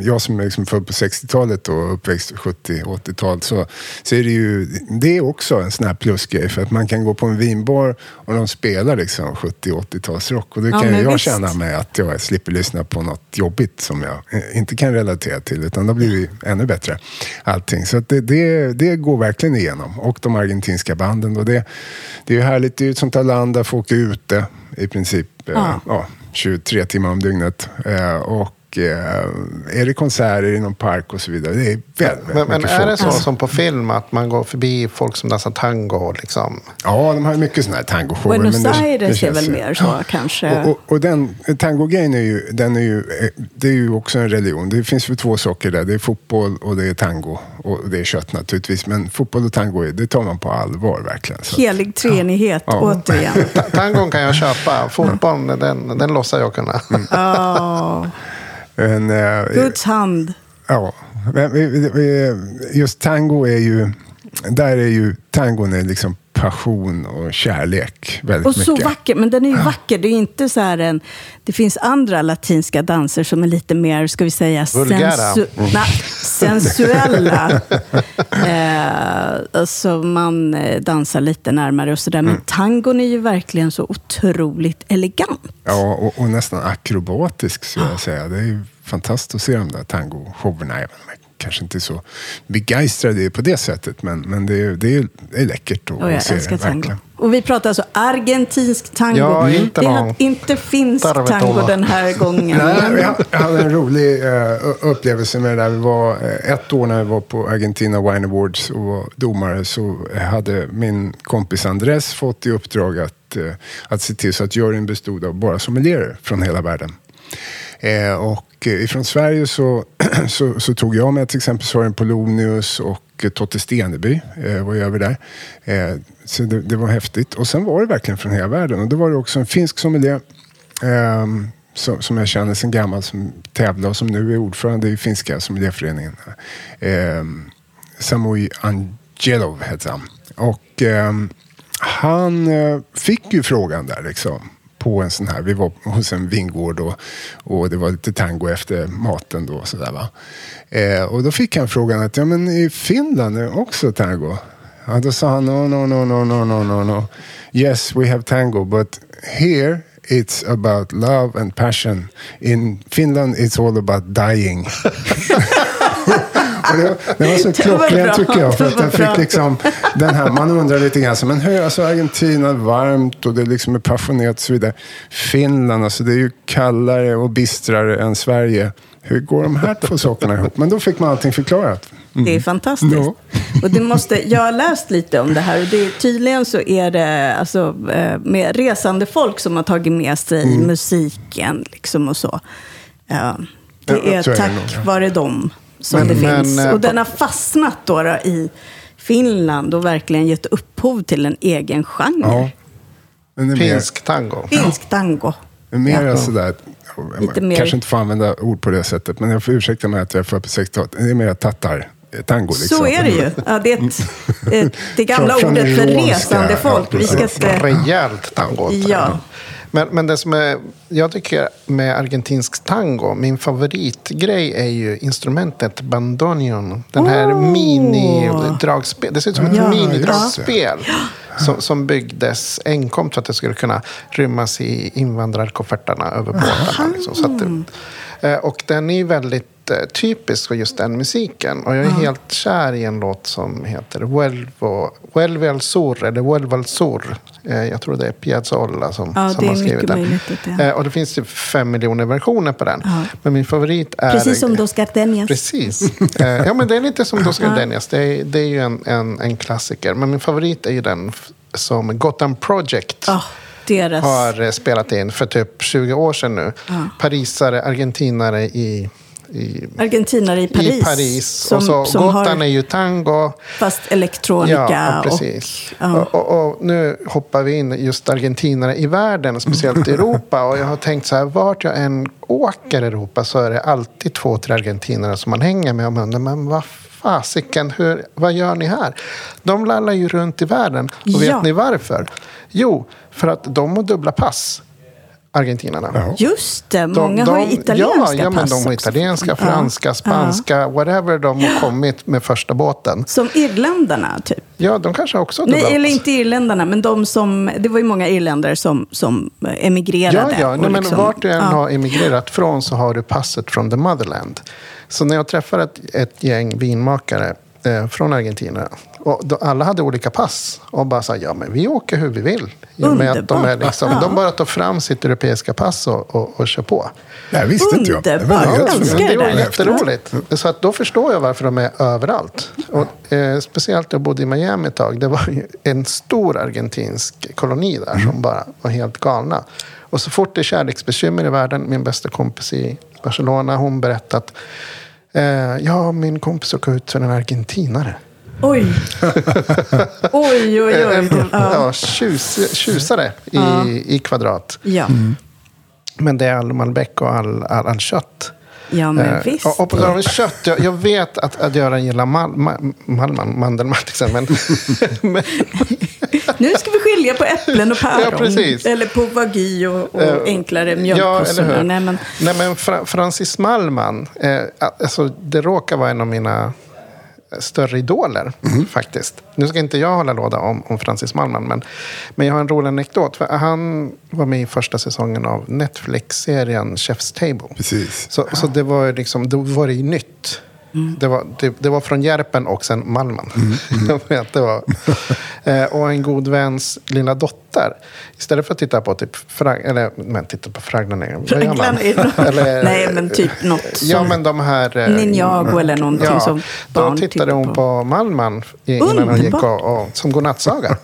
jag som är liksom född på sextiotalet och uppväxt sjuttio-åttiotalet så, så är det ju, det är också en sån här plusgrej för att man kan gå på en vinbar och de spelar liksom sjuttio-åttiotalsrock och det kan ja, jag visst. känna med att jag slipper lyssna på något jobbigt som jag inte kan relatera till utan då blir det ännu bättre allting. Så att det, det, det går verkligen igenom och de argentinska banden och det, det är ju härligt, det är ju ett sånt här land där folk är ute i princip ja. Ja, tjugotre timmar om dygnet och är det konserter i någon park och så vidare. Det är väldigt, väldigt men, men är det så som på film att man går förbi folk som dansar tango liksom? Ja, de har mycket sådana här tangoshower. Buenos Aires är väl mer så ja. kanske. Och, och, och den tangogrejen är ju, den är ju, det är ju också en religion. Det finns ju två saker där. Det är fotboll och det är tango. Och det är kött naturligtvis. Men fotboll och tango, det tar man på allvar verkligen. Så. Helig treenighet ja. återigen. Ja. Tangon kan jag köpa. Fotbollen, mm. den, den lossar jag kunna. Ja. Mm. En, uh, Guds hand. Ja, Just tango är ju, där är ju tangon är liksom passion och kärlek väldigt och mycket. Och så vacker, men den är ju vacker. Det är inte så här en, det finns andra latinska danser som är lite mer, ska vi säga, sensu, na, sensuella. eh, alltså man dansar lite närmare och sådär. Men mm. tangon är ju verkligen så otroligt elegant. Ja, och, och nästan akrobatisk skulle jag säga. Det är ju fantastiskt att se de där tango-showerna även med. Kanske inte så begeistrade på det sättet, men, men det, är, det, är, det är läckert att oh, se det, verkligen. Och vi pratar alltså argentinsk tango. Ja, inte det är inte finsk tango den här gången. Nej, jag, jag hade en rolig uh, upplevelse med det där. Vi var ett år när vi var på Argentina Wine Awards och var domare, så hade min kompis Andrés fått i uppdrag att, uh, att se till så att juryn bestod av bara sommelierer från hela världen. Eh, och ifrån Sverige så, så, så tog jag med till exempel Sören Polonius och Totte Steneby, eh, var jag över där. Eh, så det, det var häftigt. Och sen var det verkligen från hela världen. Och då var det också en finsk sommelier eh, som, som jag känner sedan gammal, som tävlar och som nu är ordförande i finska sommelierföreningen. Eh, Samui Angelov heter han. Och eh, han eh, fick ju frågan där liksom. På en sån här, vi var hos en vingård och, och det var lite tango efter maten då, så där, va? Eh, och då fick han frågan att, ja men i Finland är det också tango. Ja, då sa han, no, no, no, no, no, no, no. Yes, we have tango, but here it's about love and passion. In Finland it's all about dying. Det var, det var så klockrent tycker jag, för att den fick liksom den här, man undrar lite grann så, men hur, alltså Argentina är varmt och det liksom är passionerat och så vidare. Finland, alltså det är ju kallare och bistrare än Sverige. Hur går de här två sakerna ihop? Men då fick man allting förklarat. Mm. Det är fantastiskt. Ja. Och det måste, jag har läst lite om det här och det är, tydligen så är det alltså, med resande folk som har tagit med sig mm. musiken liksom och så. Ja, det är, ja, så är tack det vare dem. Som men, det finns. Men, och den har fastnat då, då i Finland och verkligen gett upphov till en egen genre. Ja. Finsk tango. Finsk tango. Ja. Mer ja. Sådär, lite mer. Kanske inte får använda ord på det sättet, men jag får ursäkta mig att jag är för på sextiotalet. Det är mer tattar. Tango, liksom. Så är det ju. Ja, det, ett, ett, det gamla ordet för resande folk. Ja, vi ska inte... Rejält tango. Ja. Men, men det som är, jag tycker med argentinsk tango, min favoritgrej är ju instrumentet bandoneon. Den här oh. mini-dragspel. Det ser ut som ett ja. mini-dragspel ja. som, som byggdes enkom så att det skulle kunna rymmas i invandrarkoffertarna över båtarna. Liksom. Så att, och den är ju väldigt typisk för just den musiken. Och jag är ja. helt kär i en låt som heter Vuelvo, Vuelvo al Sur, eller Vuelvo al Sur. Jag tror det är Piazzolla som, ja, som har skrivit den. Möjligt, ja. Och det finns typ fem miljoner versioner på den. Ja. Men min favorit är... Precis som Dos Gardenas. Precis. Ja, men det är lite som Dos Gardenas. Det är, det är ju en, en, en klassiker. Men min favorit är ju den som Gotham Project... Oh. Deras... har spelat in för typ tjugo år sedan nu. Ja. Parisare, argentinare i... I, Argentinare i Paris. I Paris. Som, och så som Gotland har, är ju tango. Fast elektronika. Ja, precis. Och, ja. Och, och, och nu hoppar vi in just argentinare i världen, speciellt i Europa. Och jag har tänkt så här, vart jag än åker i Europa så är det alltid två, tre argentinare som man hänger med om hunden. Men vad fasiken, hur, vad gör ni här? De lallar ju runt i världen. Och ja. Vet ni varför? Jo, för att de har dubbla pass. Argentinarna. Ja. Just det, många de, de, har italienska pass. Ja, ja, men de har italienska, också. franska, spanska, ja. whatever de har kommit med första båten. Som irländarna, typ. Ja, de kanske också... Nej, eller inte irländarna, men de som... Det var ju många irländare som, som emigrerade. Ja, ja, nej, liksom, men vart du än ja. har emigrerat från så har du passet från the motherland. Så när jag träffade ett, ett gäng vinmakare eh, från Argentina... Och då, alla hade olika pass och bara sa, ja men vi åker hur vi vill. Med att de, är liksom, ja. de bara tar fram sitt europeiska pass och, och, och kör på. Jag visste inte jag. Det var, det var jätteroligt. Så att då förstår jag varför de är överallt. Och, eh, speciellt när jag bodde i Miami ett tag. Det var ju en stor argentinsk koloni där som bara var helt galna. Och så fort det är kärleksbekymmer i världen, min bästa kompis i Barcelona, hon berättat eh, ja, min kompis åker ut för en argentinare. Oj. oj, oj, oj. oj. Ja, tjus, tjusare i, ja. i kvadrat. Ja. Mm. Men det är all Malbec och all, all, all kött. Ja, men visst. Och, och på tal om kött, jag, jag vet att Adjöran gillar mal, mal, mal, mandelmattixen, men... men nu ska vi skilja på äpplen och päron. Ja, eller på vagi och, och uh, enklare mjölkpåsar. Ja, nej, men, nej, men Fra, Francis Malman, eh, alltså, det råkar vara en av mina större idoler, mm. faktiskt. Nu ska inte jag hålla låda om, om Francis Malman, men, men jag har en rolig anekdot. För han var med i första säsongen av Netflix-serien Chef's Table. Precis. Så, ja. så det var liksom, det var ju nytt. Mm. Det, var, det, det var från Järpen och sen Malman. Mm. Mm. Jag vet, det var. Eh, och en god väns lilla dotter. Istället för att titta på typ... Frag, eller, men titta på Fraglarna. Nej, men typ något. Som ja, men de här... Eh, Ninjago eller någonting ja, som barn tittade Då tittade hon på, på Malman i, innan hon gick och, och, som godnattsaga.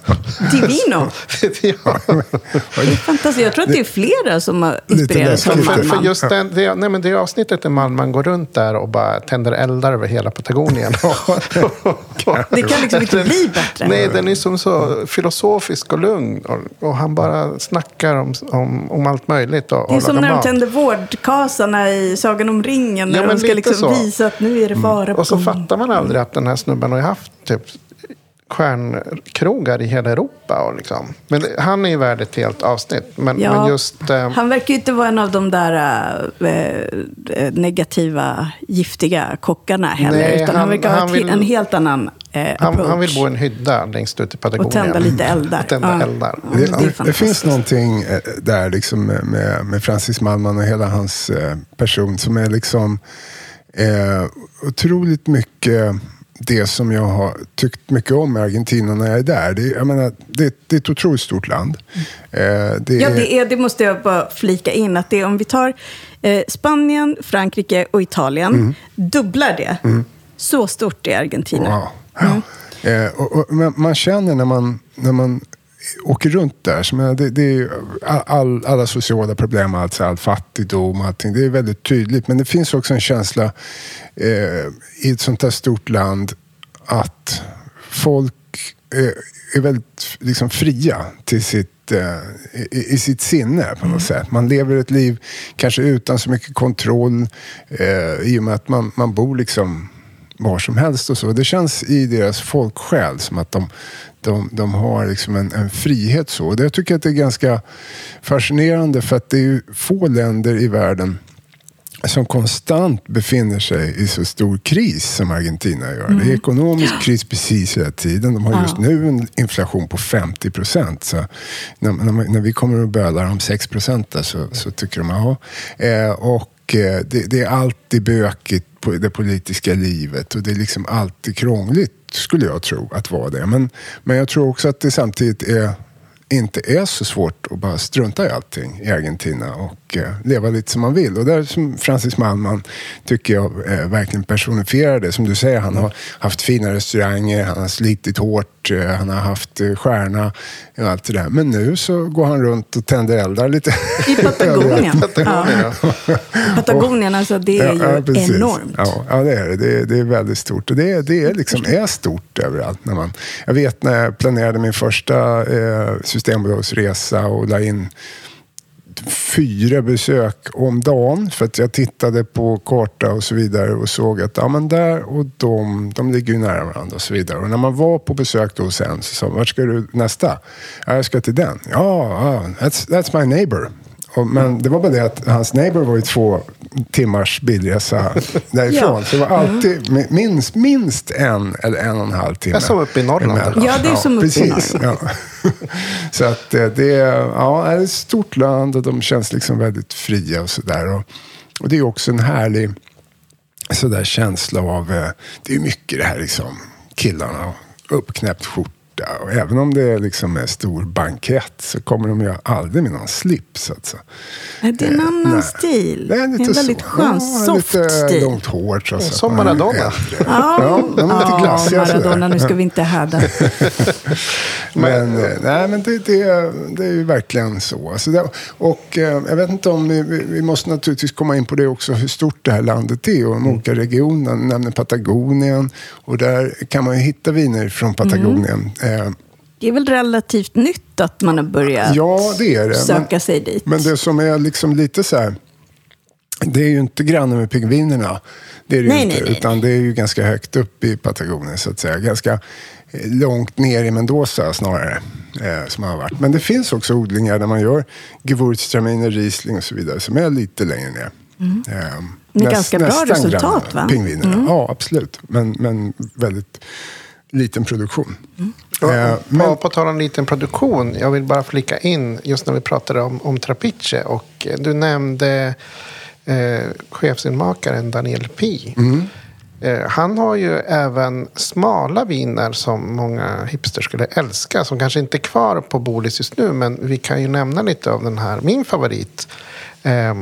Divino. ja. Det är fantastiskt. Jag tror att det är flera som har inspirerats av Malman. För, för just den, det, nej, men det avsnittet där Malman går runt där och bara tänder eld över hela Patagonien. Det kan liksom inte bli bättre. Nej, den är som så filosofisk och lugn. Och, och han bara snackar om, om, om allt möjligt. Och, det är som när de tände vårdkasarna i Sagan om ringen. När ja, de ska liksom så. visa att nu är det fara mm. på. Och så fattar man aldrig att den här snubben har haft typ stjärnkrogar i hela Europa. Och liksom. Men han är ju värd ett helt avsnitt. Men, ja, men just, eh, han verkar ju inte vara en av de där eh, negativa, giftiga kockarna heller. Nej, utan han, han verkar han ha vill, en helt annan eh, han, han vill bo i en hydda längst ut i Patagonien. Och tända lite eldar. tända ja. eldar. Det, ja, det, det finns någonting där liksom med, med Francis Malman och hela hans eh, person som är liksom eh, otroligt mycket... Det som jag har tyckt mycket om i Argentina när jag är där. Det, jag menar, det, det är ett otroligt stort land. Mm. Eh, det, ja, det, är, det måste jag bara flika in. Att det, om vi tar eh, Spanien, Frankrike och Italien. Mm. Dubblar det. Mm. Så stort är Argentina. Wow. Ja. Mm. Eh, och, och, men man känner när man, när man åker runt där. Så menar, det, det är all, alla sociala problem. Alltså all fattigdom och allting. Det är väldigt tydligt. Men det finns också en känsla... Eh, i ett sånt här stort land att folk eh, är väldigt liksom, fria till sitt, eh, i, i sitt sinne på något mm. sätt. Man lever ett liv kanske utan så mycket kontroll eh, i och med att man, man bor liksom var som helst och så. Det känns i deras folksjäl som att de, de, de har liksom en, en frihet så. Det, jag tycker att det är ganska fascinerande för att det är ju få länder i världen som konstant befinner sig i så stor kris som Argentina gör. Mm. Det är ekonomisk kris precis hela tiden. De har just ja. nu en inflation på femtio procent. Så när, när, när vi kommer och bölar om sex procent där så, så tycker de ja. Eh, och eh, det, det är alltid bökigt på det politiska livet och det är liksom alltid krångligt skulle jag tro att vara det. Men, men jag tror också att det samtidigt är inte är så svårt att bara strunta i allting i Argentina och eh, leva lite som man vill. Och där som Francis Malman tycker jag eh, verkligen personifierar det. Som du säger, han har haft fina restauranger, han har slitit hårt, eh, han har haft eh, stjärna och allt det där. Men nu så går han runt och tänder eldar lite. I Patagonien. Patagonien, ja. Patagonien alltså, det är ja, ju precis. enormt. Ja, ja, det är det. Det är, det är väldigt stort. Och det, det är liksom är stort överallt. När man, jag vet när jag planerade min första eh, Systembolagets resa och la in fyra besök om dagen för att jag tittade på karta och så vidare och såg att ja, men där och de, de ligger ju nära varandra och så vidare. Och när man var på besök då sen så sa man, vart ska du nästa? Ja, jag ska till den. Ja, that's, that's my neighbor. Och, men det var bara det att hans neighbor var ju två timmars bilresa därifrån. Ja. Så det var alltid minst, minst en eller en och en halv timme. Jag som uppe i Norrland. Emellan. Ja, det är som ja, uppe i Norrland. Ja. Så att det är, ja, är ett stort land och de känns liksom väldigt fria och sådär. Och, och det är också en härlig sådär känsla av, det är mycket det här liksom, killarna uppknäppt skjort. Och även om det är liksom en stor bankett så kommer de ju aldrig med någon slips. Alltså. Det är en annan eh, stil. Det är en väldigt så. skön, ja, soft lite stil. Lite långt hår. Så som Maradona. Ja, ja, Maradona, nu ska vi inte härda. men men, nej, men det, det, det är ju verkligen så. Alltså det, och eh, jag vet inte om vi, vi måste naturligtvis komma in på det också, hur stort det här landet är och de olika regionerna. Jag nämner Patagonien och där kan man ju hitta viner från Patagonien. Mm. Det är väl relativt nytt att man har börjat ja, det är det. söka men, sig dit. Men det som är liksom lite så här Det är ju inte granne med pingvinerna. Det är det nej, ju inte, nej, nej. Utan det är ju ganska högt upp i Patagonien så att säga. Ganska långt ner i Mendoza snarare eh, som har varit. Men det finns också odlingar där man gör gewurztraminer, riesling och så vidare som är lite längre ner. Mm. Eh, det är näst, ganska bra resultat, va? Pingvinerna, mm. ja absolut. Men, men väldigt liten produktion. Mm. Eh, men... På tal om liten produktion, jag vill bara flika in just när vi pratade om, om Trapiche och du nämnde Eh, chefsinmakaren Daniel Pi. Mm. Eh, han har ju även smala viner som många hipster skulle älska, som kanske inte är kvar på Bolis just nu, men vi kan ju nämna lite av den här, min favorit. Eh,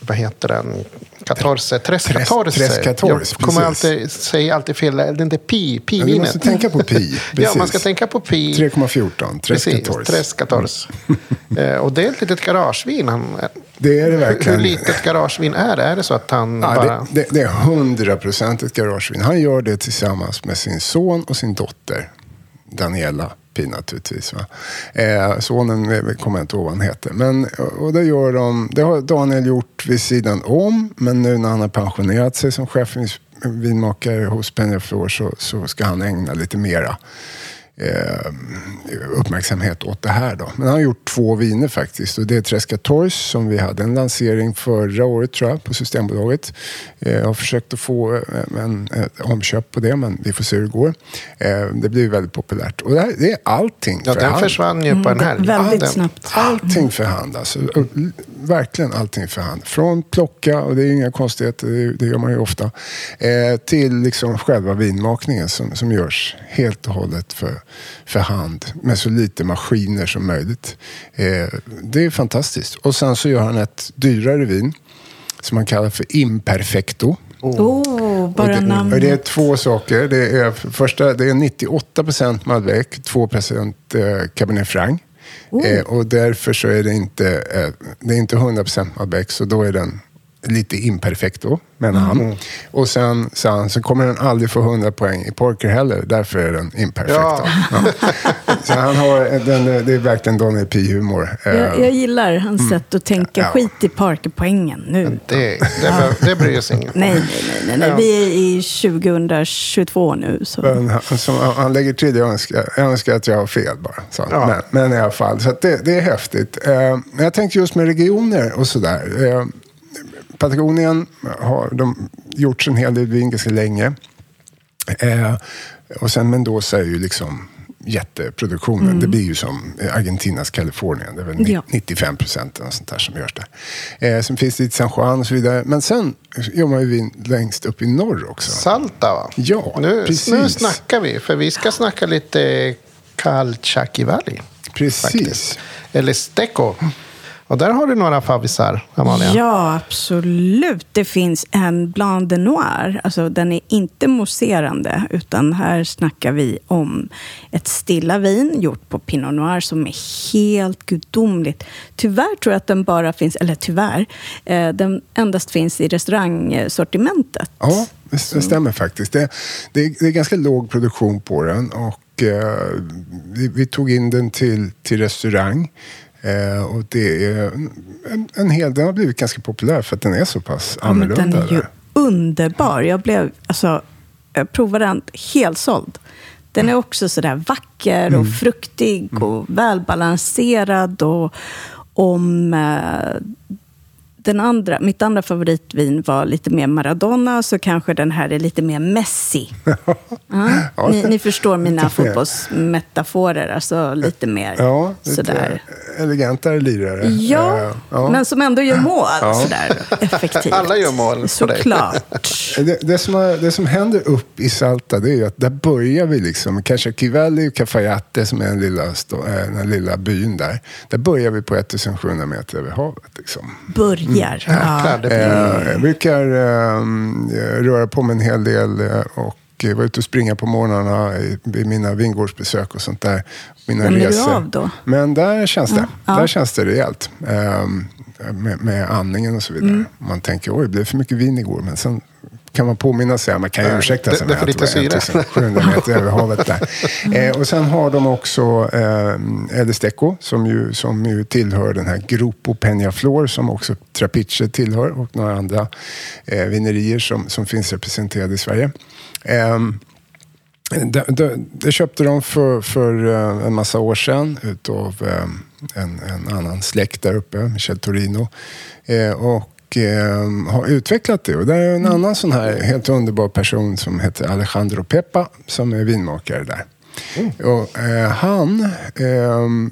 vad heter den? Catorce, tres catorce. Jag kommer alltid säga alltid fel. Den där pi, pi vinet. Man ska tänka på pi. ja, man ska tänka på pi. tre komma fjorton, tres catorce. Tres catorce. eh, och det är ett litet garagevin. Han, det är det verkligen. Hur litet garagevin är det? Är det så att han ja, bara... Det, det, det är hundra procent ett garagevin. Han gör det tillsammans med sin son och sin dotter. Daniela Pi naturligtvis. Va? Eh, sonen kommer jag inte ihåg vad han heter. Men, och det, gör de, det har Daniel gjort vid sidan om. Men nu när han har pensionerat sig som chefvinmakare hos Penjaflor så, så ska han ägna lite mera eh, uppmärksamhet åt det här. Då. Men han har gjort två viner faktiskt. Och det är Tres Catorce som vi hade en lansering förra året tror jag på Systembolaget. Eh, jag har försökt att få eh, en, ett omköp på det men vi får se hur det går. Eh, det blir väldigt populärt. Och det, här, det är allting ja, för hand. Ja, den försvann ju på mm, den här. Väldigt den, snabbt. Allting för hand alltså. Mm. Verkligen allting för hand. Från plocka, och det är ju inga konstigheter, det, det gör man ju ofta, eh, till liksom själva vinmakningen som, som görs helt och hållet för, för hand. Med så lite maskiner som möjligt. Eh, det är fantastiskt. Och sen så gör han ett dyrare vin som man kallar för Imperfecto. Åh, oh. oh, bara namnet. Och det är två saker. Det är, första, det är nittioåtta procent Malbec, två procent eh, Cabernet Franc. Oh. Eh, och därför så är det inte, eh, det är inte hundra procent Malbec, så då är den lite imperfekt då, menar han. Mm. Och sen, sen så kommer den aldrig få hundra poäng i Parker heller, därför är den imperfekt. Ja. Ja. Så han har, den, det är verkligen Daniel Pi-humor. Jag, jag gillar hans mm. sätt att tänka ja. skit i Parker-poängen nu. Det, det, ja. det bryr jag sig inget om. Nej, nej, nej. nej. Ja. Vi är i tjugohundratjugotvå nu. Så. Han, som, han lägger till, jag önskar, jag önskar att jag har fel bara. Så. Ja. Men, men i alla fall, så att det, det är häftigt. Jag tänkte just med regioner och sådär. Patagonien har de gjort en hel del vin ganska länge. Eh, och sen Mendoza är ju liksom jätteproduktionen. Mm. Det blir ju som Argentinas Kalifornien. Det är väl ja. nittiofem procent och sånt där som görs där. Eh, sen finns det i San Juan och så vidare. Men sen gör man ju vin längst upp i norr också. Salta va? Ja, nu, precis. Nu snackar vi, för vi ska snacka lite Calchaquí Valley. Precis. Faktiskt. Eller Steco. Och där har du några favvisar, Amalia. Ja, absolut. Det finns en Blanc de Noir. Alltså, den är inte mousserande, utan här snackar vi om ett stilla vin gjort på Pinot Noir som är helt gudomligt. Tyvärr tror jag att den bara finns, eller tyvärr, eh, den endast finns i restaurangsortimentet. Ja, det stämmer faktiskt. Det, det, det är ganska låg produktion på den och eh, vi, vi tog in den till, till restaurang. Eh, och det är en, en hel, den har blivit ganska populär för att den är så pass ja, annorlunda. Den är ju eller? underbar. Jag blev, alltså, jag provade den helt såld. Den är också sådär vacker och mm. fruktig mm. och välbalanserad. Och om eh, den andra, mitt andra favoritvin var lite mer Maradona, så kanske den här är lite mer Messi. uh, ja, ni, ni förstår mina fotbollsmetaforer, alltså lite mer ja, lite sådär. Elegantare lirare. Ja, uh, ja, men som ändå gör mål ja. sådär effektivt. Alla gör mål. Såklart. det, det, som har, det som händer upp i Salta, det är ju att där börjar vi liksom, kanske Calchaquí Valley och Cafayate som är den lilla, stå, den lilla byn där. Där börjar vi på sjuttonhundra meter över havet liksom. Börjar. Mm. Ja. Eh, jag brukar eh, röra på mig en hel del och var ute och springa på morgnarna i, i mina vingårdsbesök och sånt där. Mina men resor. Av då? Men där känns det. Ja. Där känns det rejält. Eh, med, med andningen och så vidare. Mm. Man tänker, oj, det blev för mycket vin igår, men sen kan man påminna sig, man kan ju ursäkta sig med att det var sjuhundra meter över havet där. Eh, och sen har de också eh, El Esteco som ju, som ju tillhör den här Grupo Peñaflor som också Trapiche tillhör och några andra eh, vinerier som, som finns representerade i Sverige. Eh, det, det, det köpte de för, för en massa år sedan utav eh, en, en annan släkt där uppe, Michel Torino. Eh, och Och har utvecklat det. Och där är en annan sån här helt underbar person som heter Alejandro Pepa som är vinmakare där. Mm. Och eh, han eh,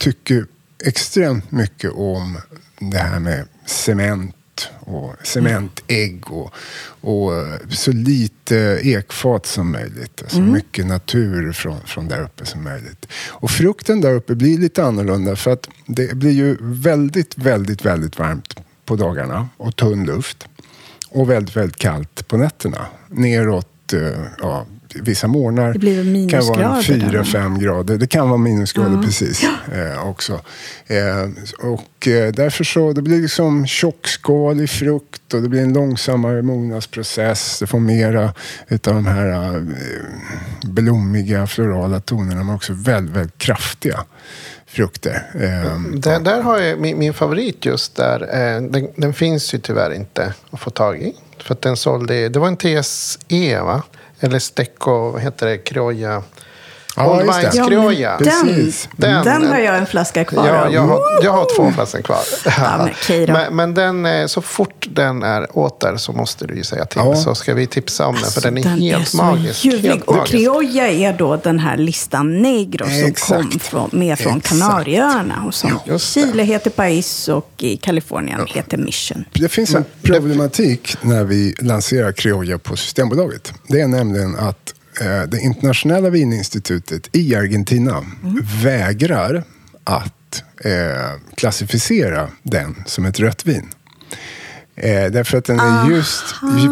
tycker extremt mycket om det här med cement och cementägg och, och så lite ekfat som möjligt. Alltså mm. mycket natur från, från där uppe som möjligt. Och frukten där uppe blir lite annorlunda för att det blir ju väldigt, väldigt, väldigt varmt på dagarna och tunn luft och väldigt, väldigt kallt på nätterna. Neråt, ja, vissa morgnar det blir kan vara fyra till fem grader. Det kan vara minusgrader, mm. precis eh, också. Eh, och eh, därför så, det blir liksom tjockskalig frukt och det blir en långsammare mognadsprocess. Det får mera utav de här eh, blommiga, florala tonerna men också väldigt, väldigt kraftiga. Um, där, där har jag min, min favorit just där. Eh, den, den finns ju tyvärr inte att få tag i. För att den sålde, det var en T S E va? Eller Stecco, vad heter det? Criolla. Ja, just det. Criolla. Ja, den, den, den har jag en flaska kvar. Ja, jag, har, jag har två flaskor kvar. Ja, men, men, men den, så fort den är åter så måste du ju säga till. Ja. Så ska vi tipsa om den, alltså, för den är den helt är magisk. Helt och magisk. Criolla är då den här listan negro som Exakt. kom från, med från Exakt. Kanarieöarna. Och som ja, Chile heter País och i Kalifornien ja. heter Mission. Det finns en problematik när vi lanserar Criolla på Systembolaget. Det är nämligen att det internationella vininstitutet i Argentina mm. vägrar att eh, klassificera den som ett rött vin. Eh, därför att den Aha. är just,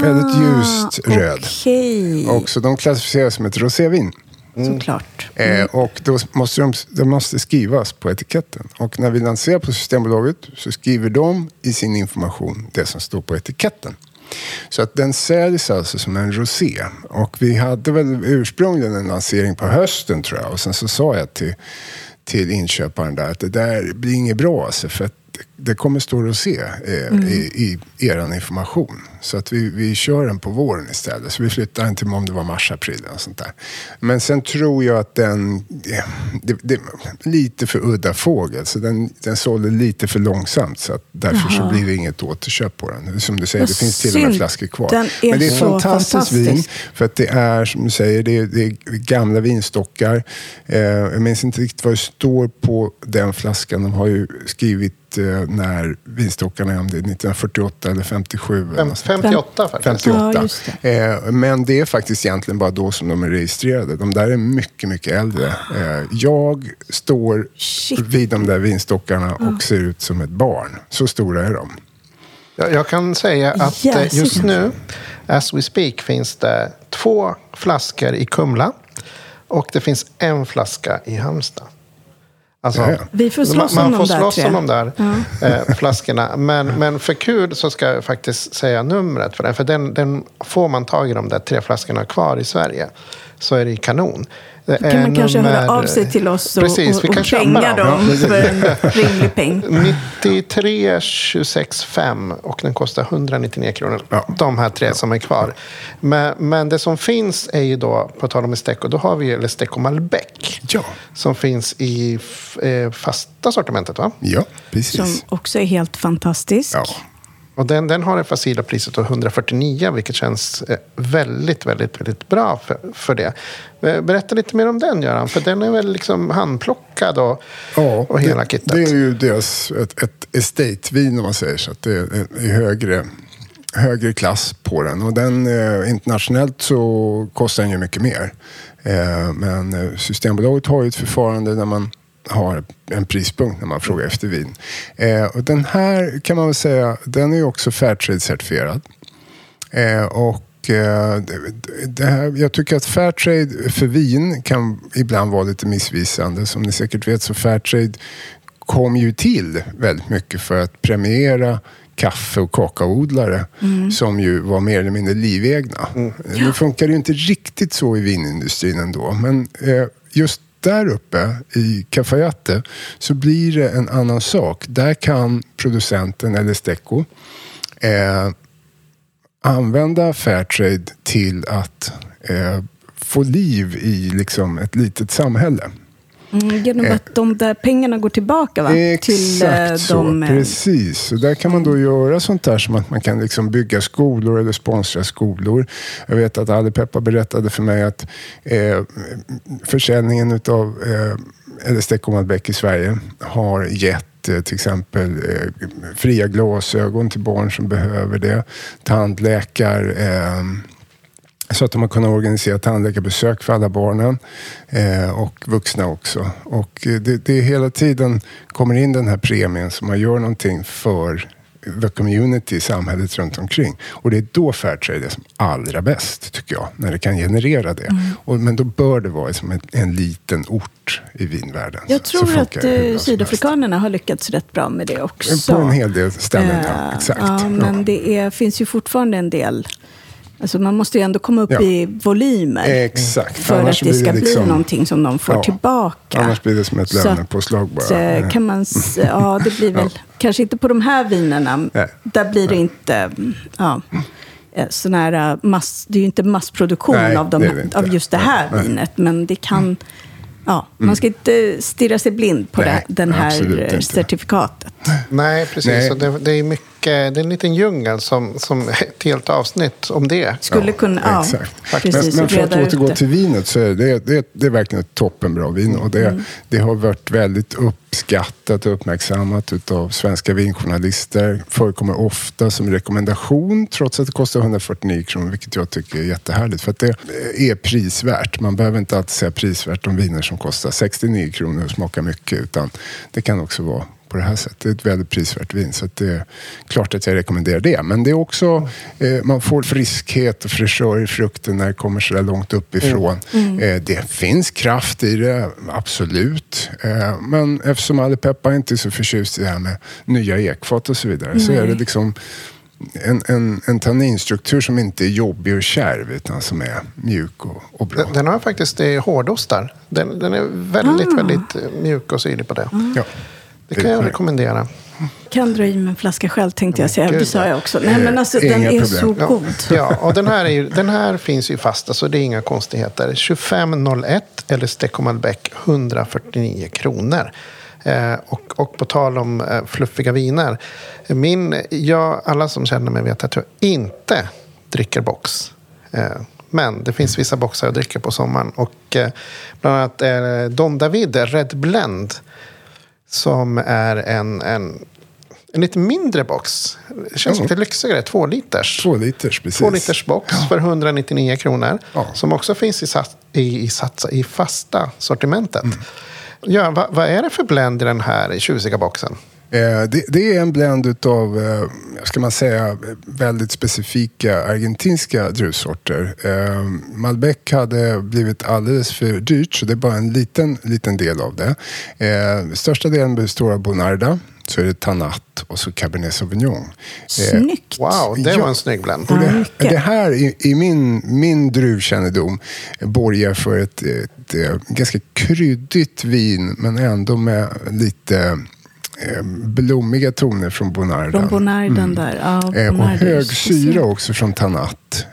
väldigt ljust röd. Okay. Och så de klassificeras som ett rosévin. Mm. Såklart. Mm. Eh, och då måste de, de måste skrivas på etiketten. Och när vi lanserar på Systembolaget så skriver de i sin information det som står på etiketten. Så att den säljs alltså som en rosé. Och vi hade väl ursprungligen en lansering på hösten tror jag. Och sen så sa jag till, till inköparen där att det där blir inget bra alltså, för att det kommer stå rosé eh, mm. i, i er information. Så att vi, vi kör den på våren istället. Så vi flyttar inte om det var mars, april eller sånt där. Men sen tror jag att den eh, det, det, lite för udda fågel. Så den, den sålde lite för långsamt. Så att därför Jaha. så blir det inget återköp på den. Som du säger, jag det finns till och med flaskor kvar. Men det är fantastiskt fantastisk. vin. För att det är, som du säger, det är, det är gamla vinstockar. Eh, jag minns inte riktigt vad det står på den flaskan. De har ju skrivit när vinstockarna är om det nittonhundrafyrtioåtta eller femtiosju. femtioåtta faktiskt. femtioåtta. Ja, det. Men det är faktiskt egentligen bara då som de är registrerade. De där är mycket, mycket äldre. Jag står Shit. vid de där vinstockarna och ser ut som ett barn. Så stora är de. Jag kan säga att yes. just nu, as we speak, finns det två flaskor i Kumla och det finns en flaska i Halmstad. Alltså, ja, ja. Vi får slåss man, man får slåss om de där ja. eh, flaskorna. Men, men för kul så ska jag faktiskt säga numret för den. För den, den får man tag i de där tre flaskorna kvar i Sverige. Så är det kanon. Det kan man nummer... kanske höra av sig till oss och, Precis, och, och, och kränga dem, dem för en rimlig peng. nittiotre tjugosex fem och den kostar etthundranittionio kronor. Ja. De här tre ja. som är kvar. Men, men det som finns är ju då, på tal om Esteco, då har vi ju Esteco Malbec. Ja. Som finns i eh, fasta sortimentet va? Ja, precis. Som också är helt fantastisk. Ja. Och den, den har det facila priset av etthundrafyrtionio, vilket känns väldigt, väldigt, väldigt bra för, för det. Berätta lite mer om den, Göran, för den är väl liksom handplockad och, ja, och hela det, kittet. Det är ju dels ett, ett estate-vin om man säger så, att det är högre, högre klass på den. Och den internationellt så kostar den ju mycket mer. Men Systembolaget har ju ett förfarande där man har en prispunkt när man frågar efter vin. Eh, och den här kan man väl säga, den är ju också Fairtrade-certifierad. Eh, och eh, det, det här, jag tycker att Fairtrade för vin kan ibland vara lite missvisande. Som ni säkert vet så Fairtrade kom ju till väldigt mycket för att premiera kaffe- och kakaoodlare mm. som ju var mer eller mindre livegna. Mm. Nu funkar det ju inte riktigt så i vinindustrin ändå, men eh, just där uppe i Cafayate så blir det en annan sak. Där kan producenten eller Stecco eh, använda Fairtrade till att eh, få liv i liksom ett litet samhälle. Mm, genom att eh, de där pengarna går tillbaka, va? Exakt till, eh, så, de, precis. Så där kan man då göra sånt där som att man kan liksom bygga skolor eller sponsra skolor. Jag vet att Ali Peppa berättade för mig att eh, försäljningen utav eh, L S D K Malbec i Sverige har gett till exempel eh, fria glasögon till barn som behöver det, tandläkar eh, så att de har kunnat organisera tandläkarbesök för alla barnen eh, och vuxna också. Och det, det hela tiden kommer in den här premien som man gör någonting för the community, samhället runt omkring. Och det är då Fairtrade är som allra bäst, tycker jag, när det kan generera det. Mm. Och, men då bör det vara som en, en liten ort i vinvärlden. Jag tror så att uh, sydafrikanerna har lyckats rätt bra med det också. På en hel del ställen, uh, ja. Exakt. Ja, men ja. Det är, finns ju fortfarande en del. Alltså man måste ju ändå komma upp ja. i volymer. Exakt. För annars att det ska det liksom, bli någonting som de får ja, tillbaka. Annars blir det som ett lönepåslag bara. Kan man, ja, det blir väl ja. kanske inte på de här vinerna. Nej. Där blir det Nej. inte ja, sån här mass, det är ju inte massproduktion Nej, av, de, inte. av just det här Nej. vinet. Men det kan, mm. ja, man ska inte stirra sig blind på Nej, det den här certifikatet. Nej, precis. Nej. Så det, det är mycket. Det är en liten djungel som, som ett helt avsnitt om det. Skulle kunna, ja, exakt. Ja, precis, men, men för att återgå till vinet så är det, det, det är verkligen ett toppenbra vin. Och det, mm. det har varit väldigt uppskattat och uppmärksammat utav svenska vinjournalister. Förekommer ofta som rekommendation trots att det kostar hundrafyrtionio kronor, vilket jag tycker är jättehärligt. För att det är prisvärt. Man behöver inte alltid säga prisvärt om viner som kostar sextionio kronor och smakar mycket, utan det kan också vara på det här sättet. Det är ett väldigt prisvärt vin, så att det är klart att jag rekommenderar det. Men det är också, eh, man får friskhet och fräschör i frukten när det kommer så där långt uppifrån. Mm. Mm. Eh, det finns kraft i det, absolut. Eh, men eftersom Ali Peppa inte är så förtjust i det här med nya ekfat och så vidare, mm. så är det liksom en, en, en tanninstruktur som inte är jobbig och kärv, utan som är mjuk och, och bra. Den, den har faktiskt hårdostar. Den, den är väldigt, ah. väldigt mjuk och syrlig på det. Mm. Ja. Det kan jag rekommendera. Kan dra i med en flaska själv, tänkte jag säga. Det sa jag också. Nej, men alltså, den är problem. så ja. god. Ja, och den här, är ju, den här finns ju fast, så alltså, det är inga konstigheter. tjugofem noll ett eller Stecco Malbec, hundrafyrtionio kronor. Eh, och, och på tal om eh, fluffiga viner. Min, jag, alla som känner mig vet att jag inte dricker box. Eh, men det finns vissa boxar jag dricker på sommaren. Och eh, bland annat eh, Don David Red Blend, som är en, en, en lite mindre box. Det känns lite lyxigare. Två liters. Två liters, precis. Två liters box ja. för hundrahundranittionio kronor. Ja. Som också finns i, sats, i, i, sats, i fasta sortimentet. Mm. Ja, va, vad är det för blend i den här tjusiga boxen? Eh, det, det är en blend utav, eh, ska man säga, väldigt specifika argentinska druvsorter. Eh, Malbec hade blivit alldeles för dyrt, så det är bara en liten, liten del av det. Eh, största delen består av Bonarda, så är det Tanat och så Cabernet Sauvignon. Snyggt! Eh, wow, det ja, var en snygg blend. Det, det här i, i min, min druvkännedom borgar för ett, ett, ett ganska kryddigt vin, men ändå med lite blommiga toner från Bonarden. Från Bonarden mm. där. Ja, Bonarden. Och hög syra också från Tanat.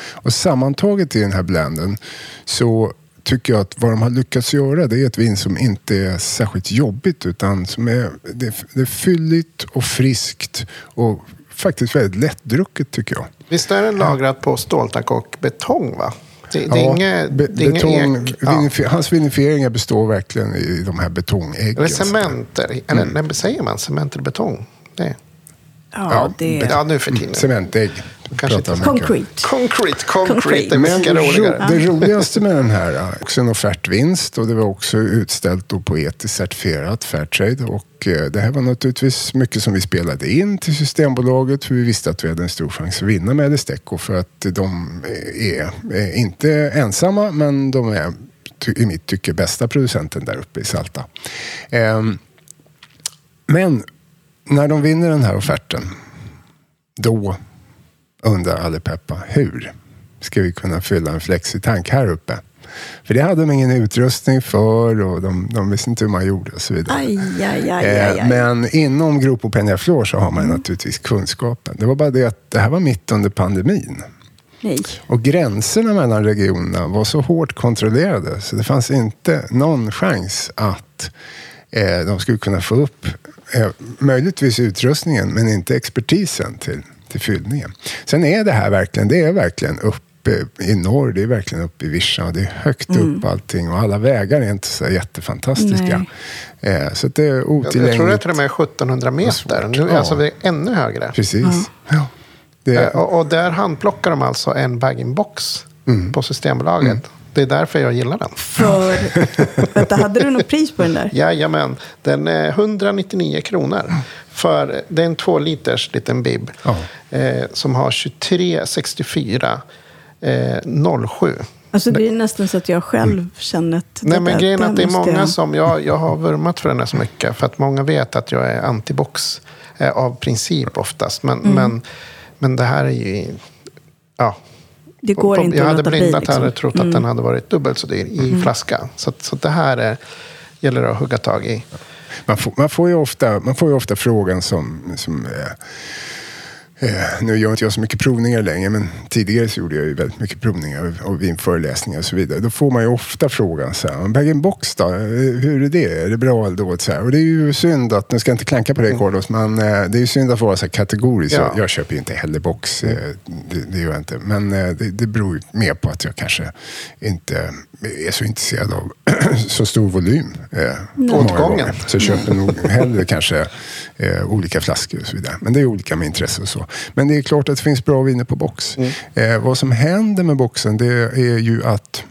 Och sammantaget i den här blenden så tycker jag att vad de har lyckats göra, det är ett vin som inte är särskilt jobbigt, utan som är, det, det är fylligt och friskt och faktiskt väldigt lättdrucket, tycker jag. Visst är den lagrat på ståltack och betong, va? Det, det ja, inga, be, det betong, ek, vinif- ja. Hans vinifieringar består verkligen i de här betongäggen. Eller cementer. Eller mm. när säger man cement eller betong? Det. Ja, ja, det är... ja, nu för tiden. Cementägg. Concrete. Concrete, concrete. Men det, ro, det roligaste med den här är också en offertvinst, och det var också utställt och poetiskt certifierat Fairtrade, och eh, det här var naturligtvis mycket som vi spelade in till Systembolaget, för vi visste att vi hade en stor chans att vinna med Stecco, för att de är, är inte ensamma, men de är i mitt tycke bästa producenten där uppe i Salta. Eh, men när de vinner den här offerten då undrar alle Peppa, hur ska vi kunna fylla en flexitank här uppe? För det hade de ingen utrustning för och de, de visste inte hur man gjorde och så vidare. Aj, aj, aj, aj, aj. Men inom Grupo Peñaflor så har man mm. naturligtvis kunskapen. Det var bara det att det här var mitt under pandemin. Nej. Och gränserna mellan regionerna var så hårt kontrollerade så det fanns inte någon chans att eh, de skulle kunna få upp eh, möjligtvis utrustningen men inte expertisen till, till fyllningen. Sen är det här verkligen, det är verkligen upp i norr, det är verkligen uppe i Vischa och det är högt mm. upp allting och alla vägar är inte så jättefantastiska. Nej. Så det är otillgängligt. Jag tror det är till och med sjuttonhundra meter. Nu är alltså vi ännu högre. Precis. Mm. Ja. Det är... och, och där handplockar de alltså en bag-in-box mm. på Systembolaget. Mm. Det är därför jag gillar den. För... Vänta, hade du något pris på den där? Jajamän. Den är etthundranittionio kronor. För det är en två liters liten bib oh. eh, som har tjugotre komma sextiofyra noll sju. Alltså det är nästan så att jag själv känner att... Nej, men grejen är att det är många som... Jag, jag har vurmat för den här så mycket. För att många vet att jag är antibox eh, av princip oftast. Men, mm. men, men det här är ju... Ja. Det går på, inte jag att hade blindat liksom. Hade trott att mm. den hade varit dubbelt så dyr i mm. flaska. Så, så det här är, gäller att hugga tag i. Man får, man får, ju, ofta, man får ju ofta frågan som... som eh, nu gör inte jag så mycket provningar längre, men tidigare så gjorde jag ju väldigt mycket provningar och vinföreläsningar och så vidare. Då får man ju ofta frågan så här, bag-in-box då, hur är det? Är det bra eller dåligt? Så här? Och det är ju synd att, nu ska jag inte klanka på det Carlos, men det är ju synd att vara så här kategorisk. Ja. Jag köper ju inte heller box, det, det gör jag inte. Men det, det beror ju mer på att jag kanske inte är så intresserad av så stor volym. Åtgången. Så jag köper nog hellre kanske olika flaskor och så vidare. Men det är olika med intresse och så. Men det är klart att det finns bra viner på box. Mm. Eh, vad som händer med boxen, det är ju att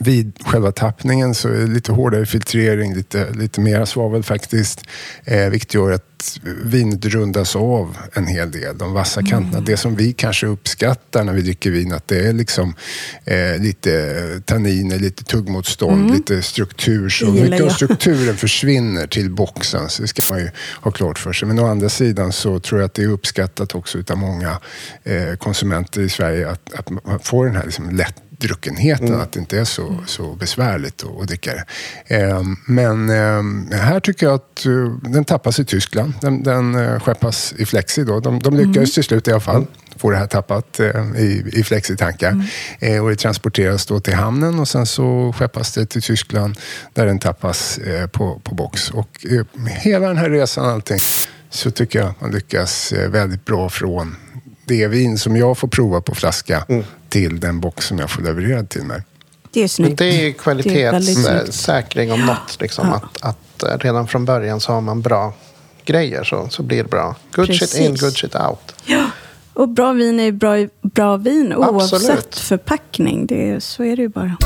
vid själva tappningen så är det lite hårdare filtrering, lite, lite mer svavel faktiskt. Eh, vilket gör att vinet rundas av en hel del. De vassa kanterna, mm. det som vi kanske uppskattar när vi dricker vin, att det är liksom eh, lite tanniner, lite tuggmotstånd, mm. lite struktur. Så mycket av strukturen försvinner till boxen, så det ska man ju ha klart för sig. Men å andra sidan så tror jag att det är uppskattat också utav många eh, konsumenter i Sverige att, att man får den här liksom lätt druckenheten, mm. att det inte är så, så besvärligt att, att dricka det. Eh, men eh, här tycker jag att uh, den tappas i Tyskland. Den, den uh, skeppas i Flexi då. De, de lyckas mm. till slut i alla fall få det här tappat eh, i, i Flexi-tankar. Mm. Eh, och det transporteras då till hamnen och sen så skeppas det till Tyskland där den tappas eh, på, på box. Och eh, hela den här resan allting så tycker jag att man lyckas eh, väldigt bra från det vin som jag får prova på flaska mm. till den box som jag får levererad till mig. Det är snyggt. Det är ju kvalitetssäkring om något. Liksom, ja. att, att redan från början så har man bra grejer så, så blir det bra. Good Precis. Shit in, good shit out. Ja. Och bra vin är bra, bra vin oavsett Absolut. Förpackning. Det, så är det ju bara.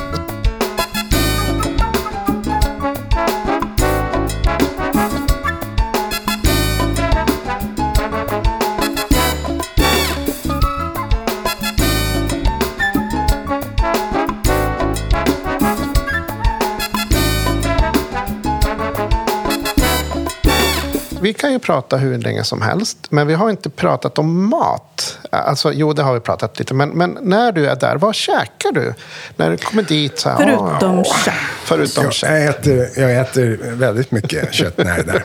Vi kan ju prata hur länge som helst, men vi har inte pratat om mat. Alltså, jo, det har vi pratat lite. Men, men när du är där, vad käkar du? När du kommer dit så här... Förutom åh, kött. Förutom kött. Jag äter, jag äter väldigt mycket kött när jag är där.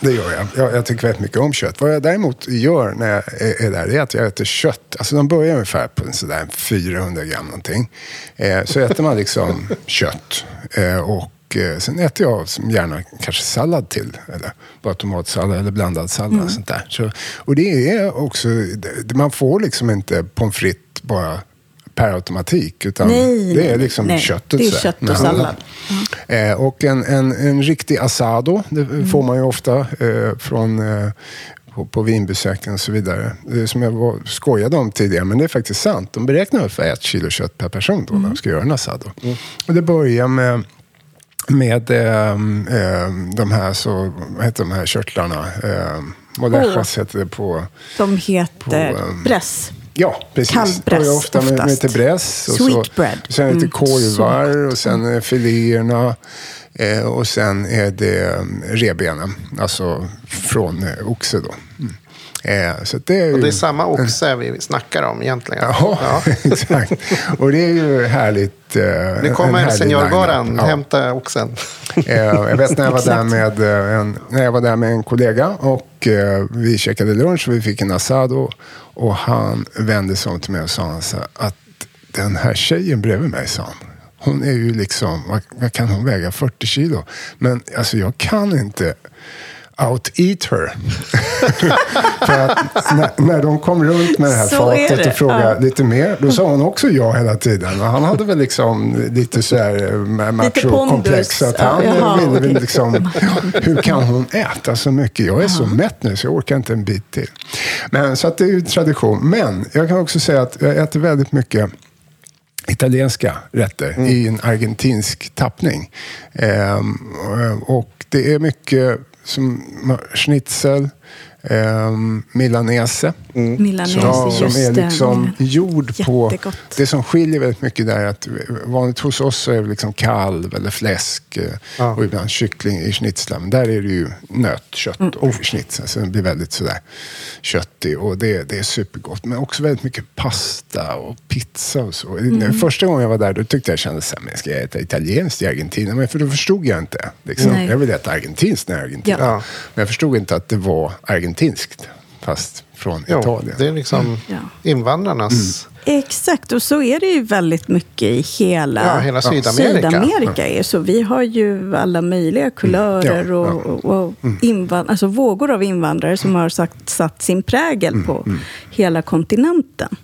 Det gör jag. jag. Jag tycker väldigt mycket om kött. Vad jag däremot gör när jag är där är att jag äter kött. Alltså, de börjar ungefär på sådär fyrahundra gram någonting. Så äter man liksom kött och sen äter jag som gärna kanske sallad till, eller bara tomatsallad eller blandad sallad mm. och sånt där. Så, och det är också, man får liksom inte pommes frites bara per automatik, utan nej, det är liksom nej, köttet. Det är kött och sallad. Mm. Eh, och en, en, en riktig asado, det mm. får man ju ofta eh, från... Eh, På, på vinbesöken och så vidare. Det som jag var, skojade om tidigare, men det är faktiskt sant. De beräknar för ett kilo kött per person då, mm. när de ska göra en asado. Mm. Och det börjar med med eh, de här så, vad heter de här körtlarna? Eh, Molejas oh. heter det på... De heter på, eh, bräss. Ja, precis. Kallbräss ofta med, med lite bräss. Och sweet så, bread. Sen lite mm. korvar och sen filéerna. Eh, och sen är det rebenen, alltså från eh, oxe då. Mm. Eh, så det är ju... Och det är samma oxe vi snackar om egentligen. Jaha, ja, exakt. Och det är ju härligt. Eh, nu kommer seniorgården ja. hämta oxen. Eh, jag vet när jag var, där med en, när jag var där med en kollega och eh, vi checkade lunch och vi fick en asado och han vände sig om till mig och sa att den här tjejen bredvid mig, sa han. Hon är ju liksom, vad, vad kan hon väga? fyrtio kilo. Men alltså jag kan inte out-eat her. För att när, när de kom runt med det här så fatet det. Och frågade ja. lite mer, då sa hon också ja hela tiden. Och han hade väl liksom lite så här macho-komplex. Att han ja, ville väl liksom, hur kan hon äta så mycket? Jag är ja. så mätt nu så jag orkar inte en bit till. Men så att det är ju tradition. Men jag kan också säga att jag äter väldigt mycket italienska rätter mm. i en argentinsk tappning. Ehm, och det är mycket som schnitzel, ehm, milanese. Mm. Milanese som, som är liksom det. Gjord på... Jättegott. Det som skiljer väldigt mycket där är att vanligt hos oss är det liksom kalv eller fläsk ja. och ibland kyckling i schnitzel. Men där är det ju nöt, kött mm. och schnitzel. Så det blir väldigt sådär köttig och det, det är supergott. Men också väldigt mycket pasta och pizza och så. Mm. Första gången jag var där då tyckte jag kände så här, men ska jag äta italienskt i Argentina? Men för då förstod jag inte. Liksom. Jag ville äta argentinskt när jag Argentina. Ja. Ja. Men jag förstod inte att det var argentinskt. Fast från jo, Italien. Det är liksom mm. ja. invandrarnas... Mm. Exakt, och så är det ju väldigt mycket i hela, ja, hela Sydamerika. Sydamerika är. Så vi har ju alla möjliga kulörer mm. ja, och, ja. och mm. invand- alltså vågor av invandrare som har sagt, satt sin prägel mm. på mm. hela kontinenten.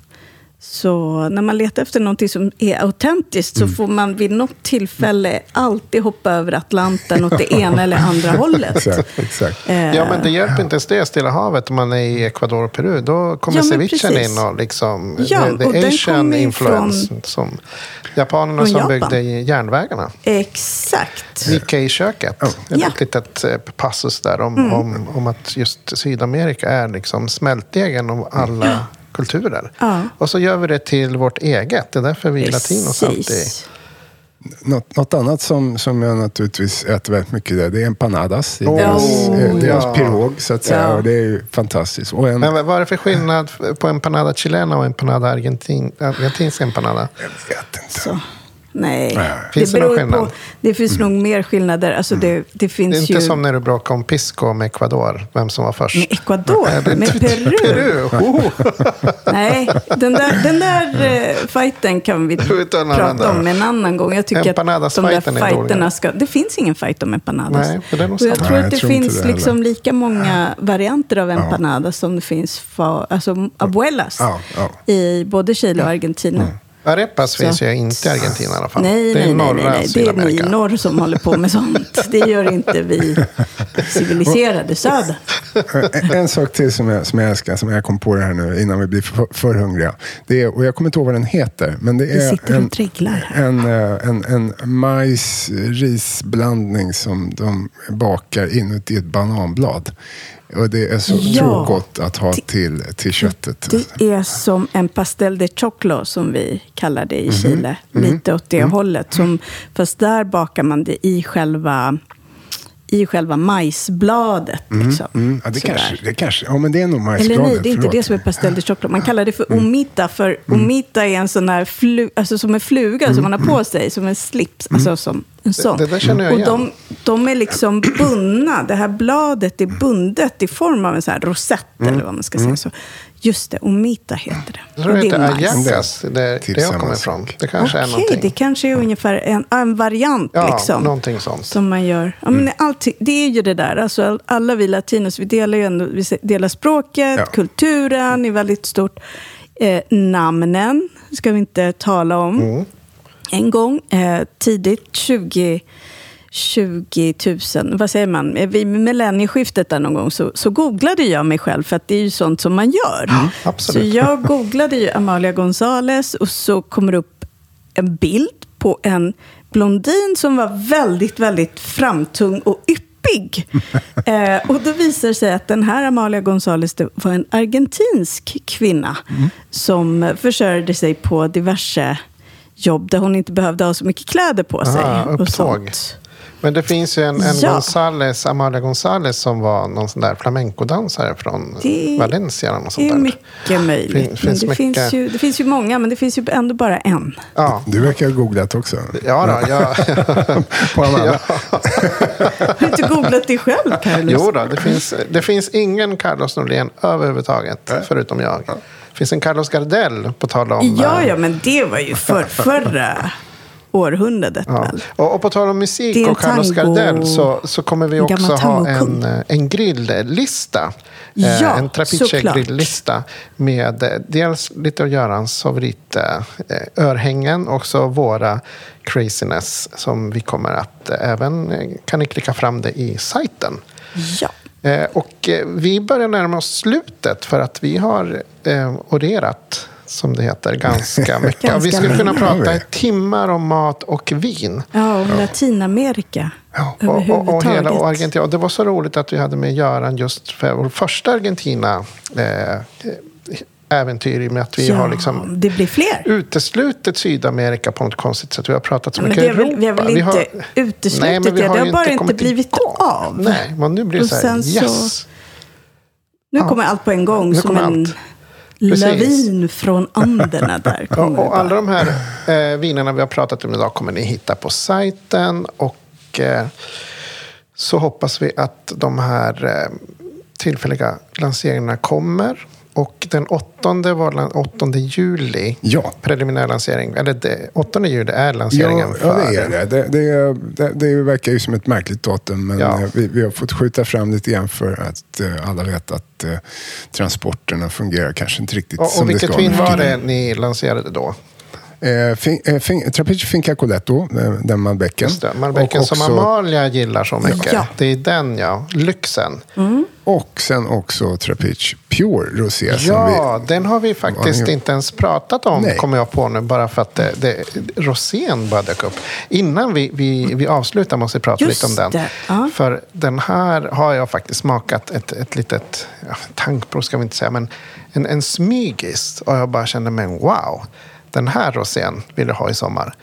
Så när man letar efter någonting som är autentiskt så mm. får man vid något tillfälle alltid hoppa över Atlanten åt det ena eller andra hållet. Exakt, exakt. Eh, ja, men det hjälper ja. inte ens det Stilla havet om man är i Ecuador och Peru. Då kommer ja, cevichen in och liksom ja, the, the och Asian influence från, som japanerna som Japan. byggde järnvägarna. Exakt. Nikkei-köket. Oh. Det är ja. ett litet passus där om, mm. om, om att just Sydamerika är liksom smältdegen av alla mm. kulturer. Ja. Och så gör vi det till vårt eget. Det är därför vi latinos alltid... Något, något annat som, som jag naturligtvis äter väldigt mycket där, det är empanadas. Oh, deras oh, deras ja. pirog, så att säga. Ja. Och det är ju fantastiskt. Och en, Men vad är det för skillnad på empanada chilena och empanada argentin, argentinsk empanada? Jag vet inte. Så. Nej, finns det, det, på, det finns mm. nog mer skillnader. Alltså mm. det, det, finns det är inte ju... som när du bråkar om Pisco med Ecuador. Vem som var först? Med Ecuador? Mm. Med Peru? Peru. Oh. Nej, den där, den där mm. fighten kan vi prata om en annan gång. Jag tycker Empanadas att de där fighterna ska... Det finns ingen fight om empanadas. Nej, det är nog och jag tror Nej, att det finns det liksom lika många varianter av empanadas som det finns för, alltså, abuelas oh. Oh. Oh. i både Chile och Argentina. Mm. Arepas så. finns ju inte i Argentina i alla fall. Nej, det är, nej, nej, nej. Det är ni norr som håller på med sånt. Det gör inte vi civiliserade söder. En, en sak till som jag, som jag älskar, som jag kom på det här nu innan vi blir för, för hungriga. Det är, och jag kommer inte ihåg vad den heter. Men det är en, en, en, en, en majs-risblandning som de bakar inuti ett bananblad. Och det är så, ja, så gott att ha till, till köttet. Det är som en pastel de choclo som vi kallar det i Chile. Mm-hmm. Lite åt det mm. hållet. Som, fast där bakar man det i själva... i själva majsbladet. Mm, liksom. mm, ja, det, kanske, det kanske. Ja, men det är nog majsbladet. Eller nej, det är inte förlåt. det som är pastel de choclo. Man kallar det för omita, för mm. omita är en sån här flu, alltså som en fluga mm, som man har på sig, som en slips, mm. alltså som en sån. Det, det där känner jag igen. Och de, de är liksom bundna. Det här bladet är bundet i form av en sån här rosett, mm. eller vad man ska säga. Så just det, omita heter det. Jag tror det heter ajax, det är det jag kommer ifrån. Det kanske okay, är någonting. Okej, det kanske är ungefär en, en variant ja, liksom. någonting sånt. Som man gör. Ja, men mm. allt, det är ju det där. Alltså, alla vi latinos, vi delar ju ändå, vi delar språket, ja. kulturen är väldigt stort. Eh, namnen ska vi inte tala om. Mm. En gång, eh, tidigt, tjugo tusen, vad säger man? Vid millennieskiftet där någon gång så, så googlade jag mig själv, för att det är ju sånt som man gör. Mm, absolut. Så jag googlade ju Amalia Gonzales och så kommer det upp en bild på en blondin som var väldigt, väldigt framtung och yppig. eh, och då visar det sig att den här Amalia Gonzales var en argentinsk kvinna mm. som försörjde sig på diverse jobb där hon inte behövde ha så mycket kläder på sig. Aha, och sånt. Men det finns ju en, en ja. González, Amalia González, som var någon sån där flamencodansare från det, Valencia. Och sånt det är där. Mycket möjligt. Fin, finns det, mycket... Finns ju, det finns ju många, men det finns ju ändå bara en. Ja. Du verkar ha googlat också. Ja, då, ja. På en annan. Ja. Har du inte googlat dig själv, Carlos? Jo då, det finns, det finns ingen Carlos Norlén överhuvudtaget, äh. förutom jag. Ja. Det finns en Carlos Gardell på tal om... Ja, ja, men det var ju för, förra... århundradet. Ja. Och, och på tal om musik och Carlos Gardell så, så kommer vi också ha en, en grilllista. Ja, en Trapiche-grilllista med dels lite av Görans favorit örhängen och också våra craziness som vi kommer att även kan ni klicka fram det i sajten. Ja. Och vi börjar närma oss slutet för att vi har orerat som det heter, ganska mycket. Ganska vi skulle kunna prata i timmar om mat och vin. Ja, och ja. Latinamerika ja. överhuvudtaget. Och, och, och hela Argentina. Och det var så roligt att vi hade med Göran just för vår första Argentina eh, äventyr i med att vi ja, har liksom det blir fler. Uteslutet Sydamerika på något konstigt sätt. Vi har pratat så ja, mycket Europa. Vi har väl inte har, uteslutet nej, men vi har det. Det har bara inte blivit igång. Av. Nej, men nu blir det så här, yes. Så, nu ja. Kommer allt på en gång nu som en... Allt. Precis. Lavin från Anderna där kommer ja, och alla de här eh, vinerna vi har pratat om idag kommer ni hitta på sajten och eh, så hoppas vi att de här eh, tillfälliga lanseringarna kommer och den åttonde var åttonde juli ja. Preliminär lansering eller det, åttonde juli är lanseringen ja, för ja, det är det. Det, det, det, det verkar ju som ett märkligt datum men ja. vi, vi har fått skjuta fram lite grann för att eh, alla vet att transporterna fungerar kanske inte riktigt och, som och det ska. Och vilket vin var det ni lanserade då? Eh, fin, eh, fin, Trapiche Finca Coletto, den Malbecen. Malbecen som också, Amalia gillar så mycket. Ja. Det är den, ja. Lyxen. Mm. Och sen också Trapiche Pure Rosé. Ja, vi, den har vi faktiskt har inte ens pratat om, nej. Kommer jag på nu. Bara för att det, det, rosén bara dök upp. Innan vi, vi, vi avslutar måste vi prata just lite om den. Ja. För den här har jag faktiskt smakat ett, ett litet ja, tankprov ska vi inte säga, men en, en smygis. Och jag bara kände mig, wow. Den här rosén vill jag ha i sommar.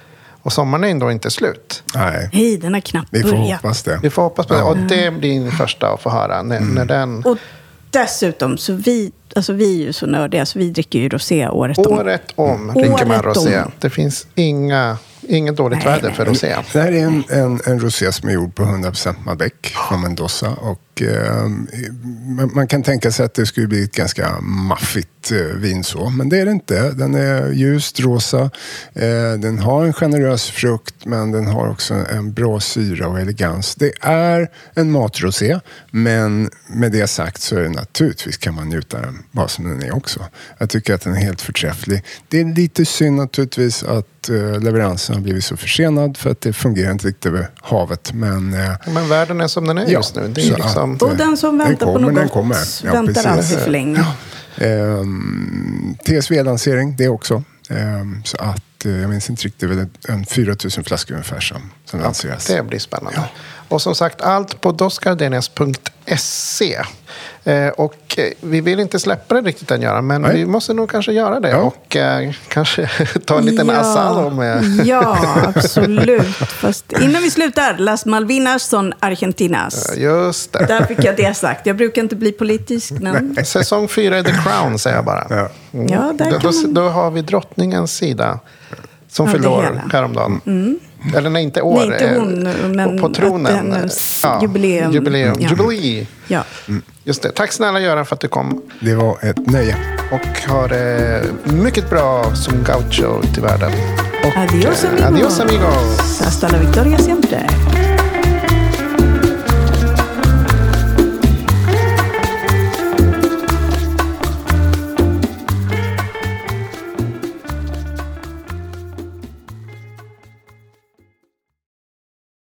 Och sommaren är ändå inte slut. Nej, hey, den har knappt börjat. Vi får börjat. hoppas det. Vi får hoppas på det. Och det blir det första att få höra. När, mm. när den... Och dessutom, så vi, alltså vi är ju så nördiga så vi dricker ju rosé året om. Året om dricker man rosé. Det finns inga... Inget dåligt nej, väder för rosé. Det här är en, en, en rosé som är gjord på hundra procent Malbec från Mendoza. Och, eh, man, man kan tänka sig att det skulle bli ett ganska maffigt eh, vin så. Men det är det inte. Den är ljust rosa. Eh, den har en generös frukt men den har också en bra syra och elegans. Det är en matrosé. Men med det sagt så är det naturligtvis kan man njuta den vad som den är också. Jag tycker att den är helt förträfflig. Det är lite synd naturligtvis att eh, leveransen har blivit så försenad för att det fungerar inte riktigt över havet. Men, eh, men världen är som den är just ja, nu. Det är liksom, att, och den som väntar kommer, på något kommer. Ja, väntar alltid för länge. Ja. Eh, T S V-lansering, det också. Eh, så att eh, jag minns inte riktigt, väl en fyra tusen flaskor ungefär som, som ja, lanseras. Det blir spännande. Ja. Och som sagt, allt på dos gardenas punkt se. Eh, och eh, vi vill inte släppa det riktigt än göra, men nej. Vi måste nog kanske göra det. Ja. Och eh, kanske ta en liten ja. Asado med. Ja, absolut. Fast innan vi slutar, Las Malvinas son Argentinas. Just det. Där fick jag det sagt. Jag brukar inte bli politisk. Men... Säsong fyra är The Crown, säger jag bara. Ja. Mm. Ja, där då, kan man... då har vi drottningens sida som ja, fyller år häromdagen. Mm. Eller nej, inte år. Nej, inte hon, men på tronen. Ja, jubileum. Jubileum. Ja. Jubilee. Ja. Mm. Just det. Tack snälla Göran för att du kom. Det var ett nöje. Och har det mycket bra som gaucho ute i världen. Och, adios amigos. Adios amigos. Hasta la victoria siempre.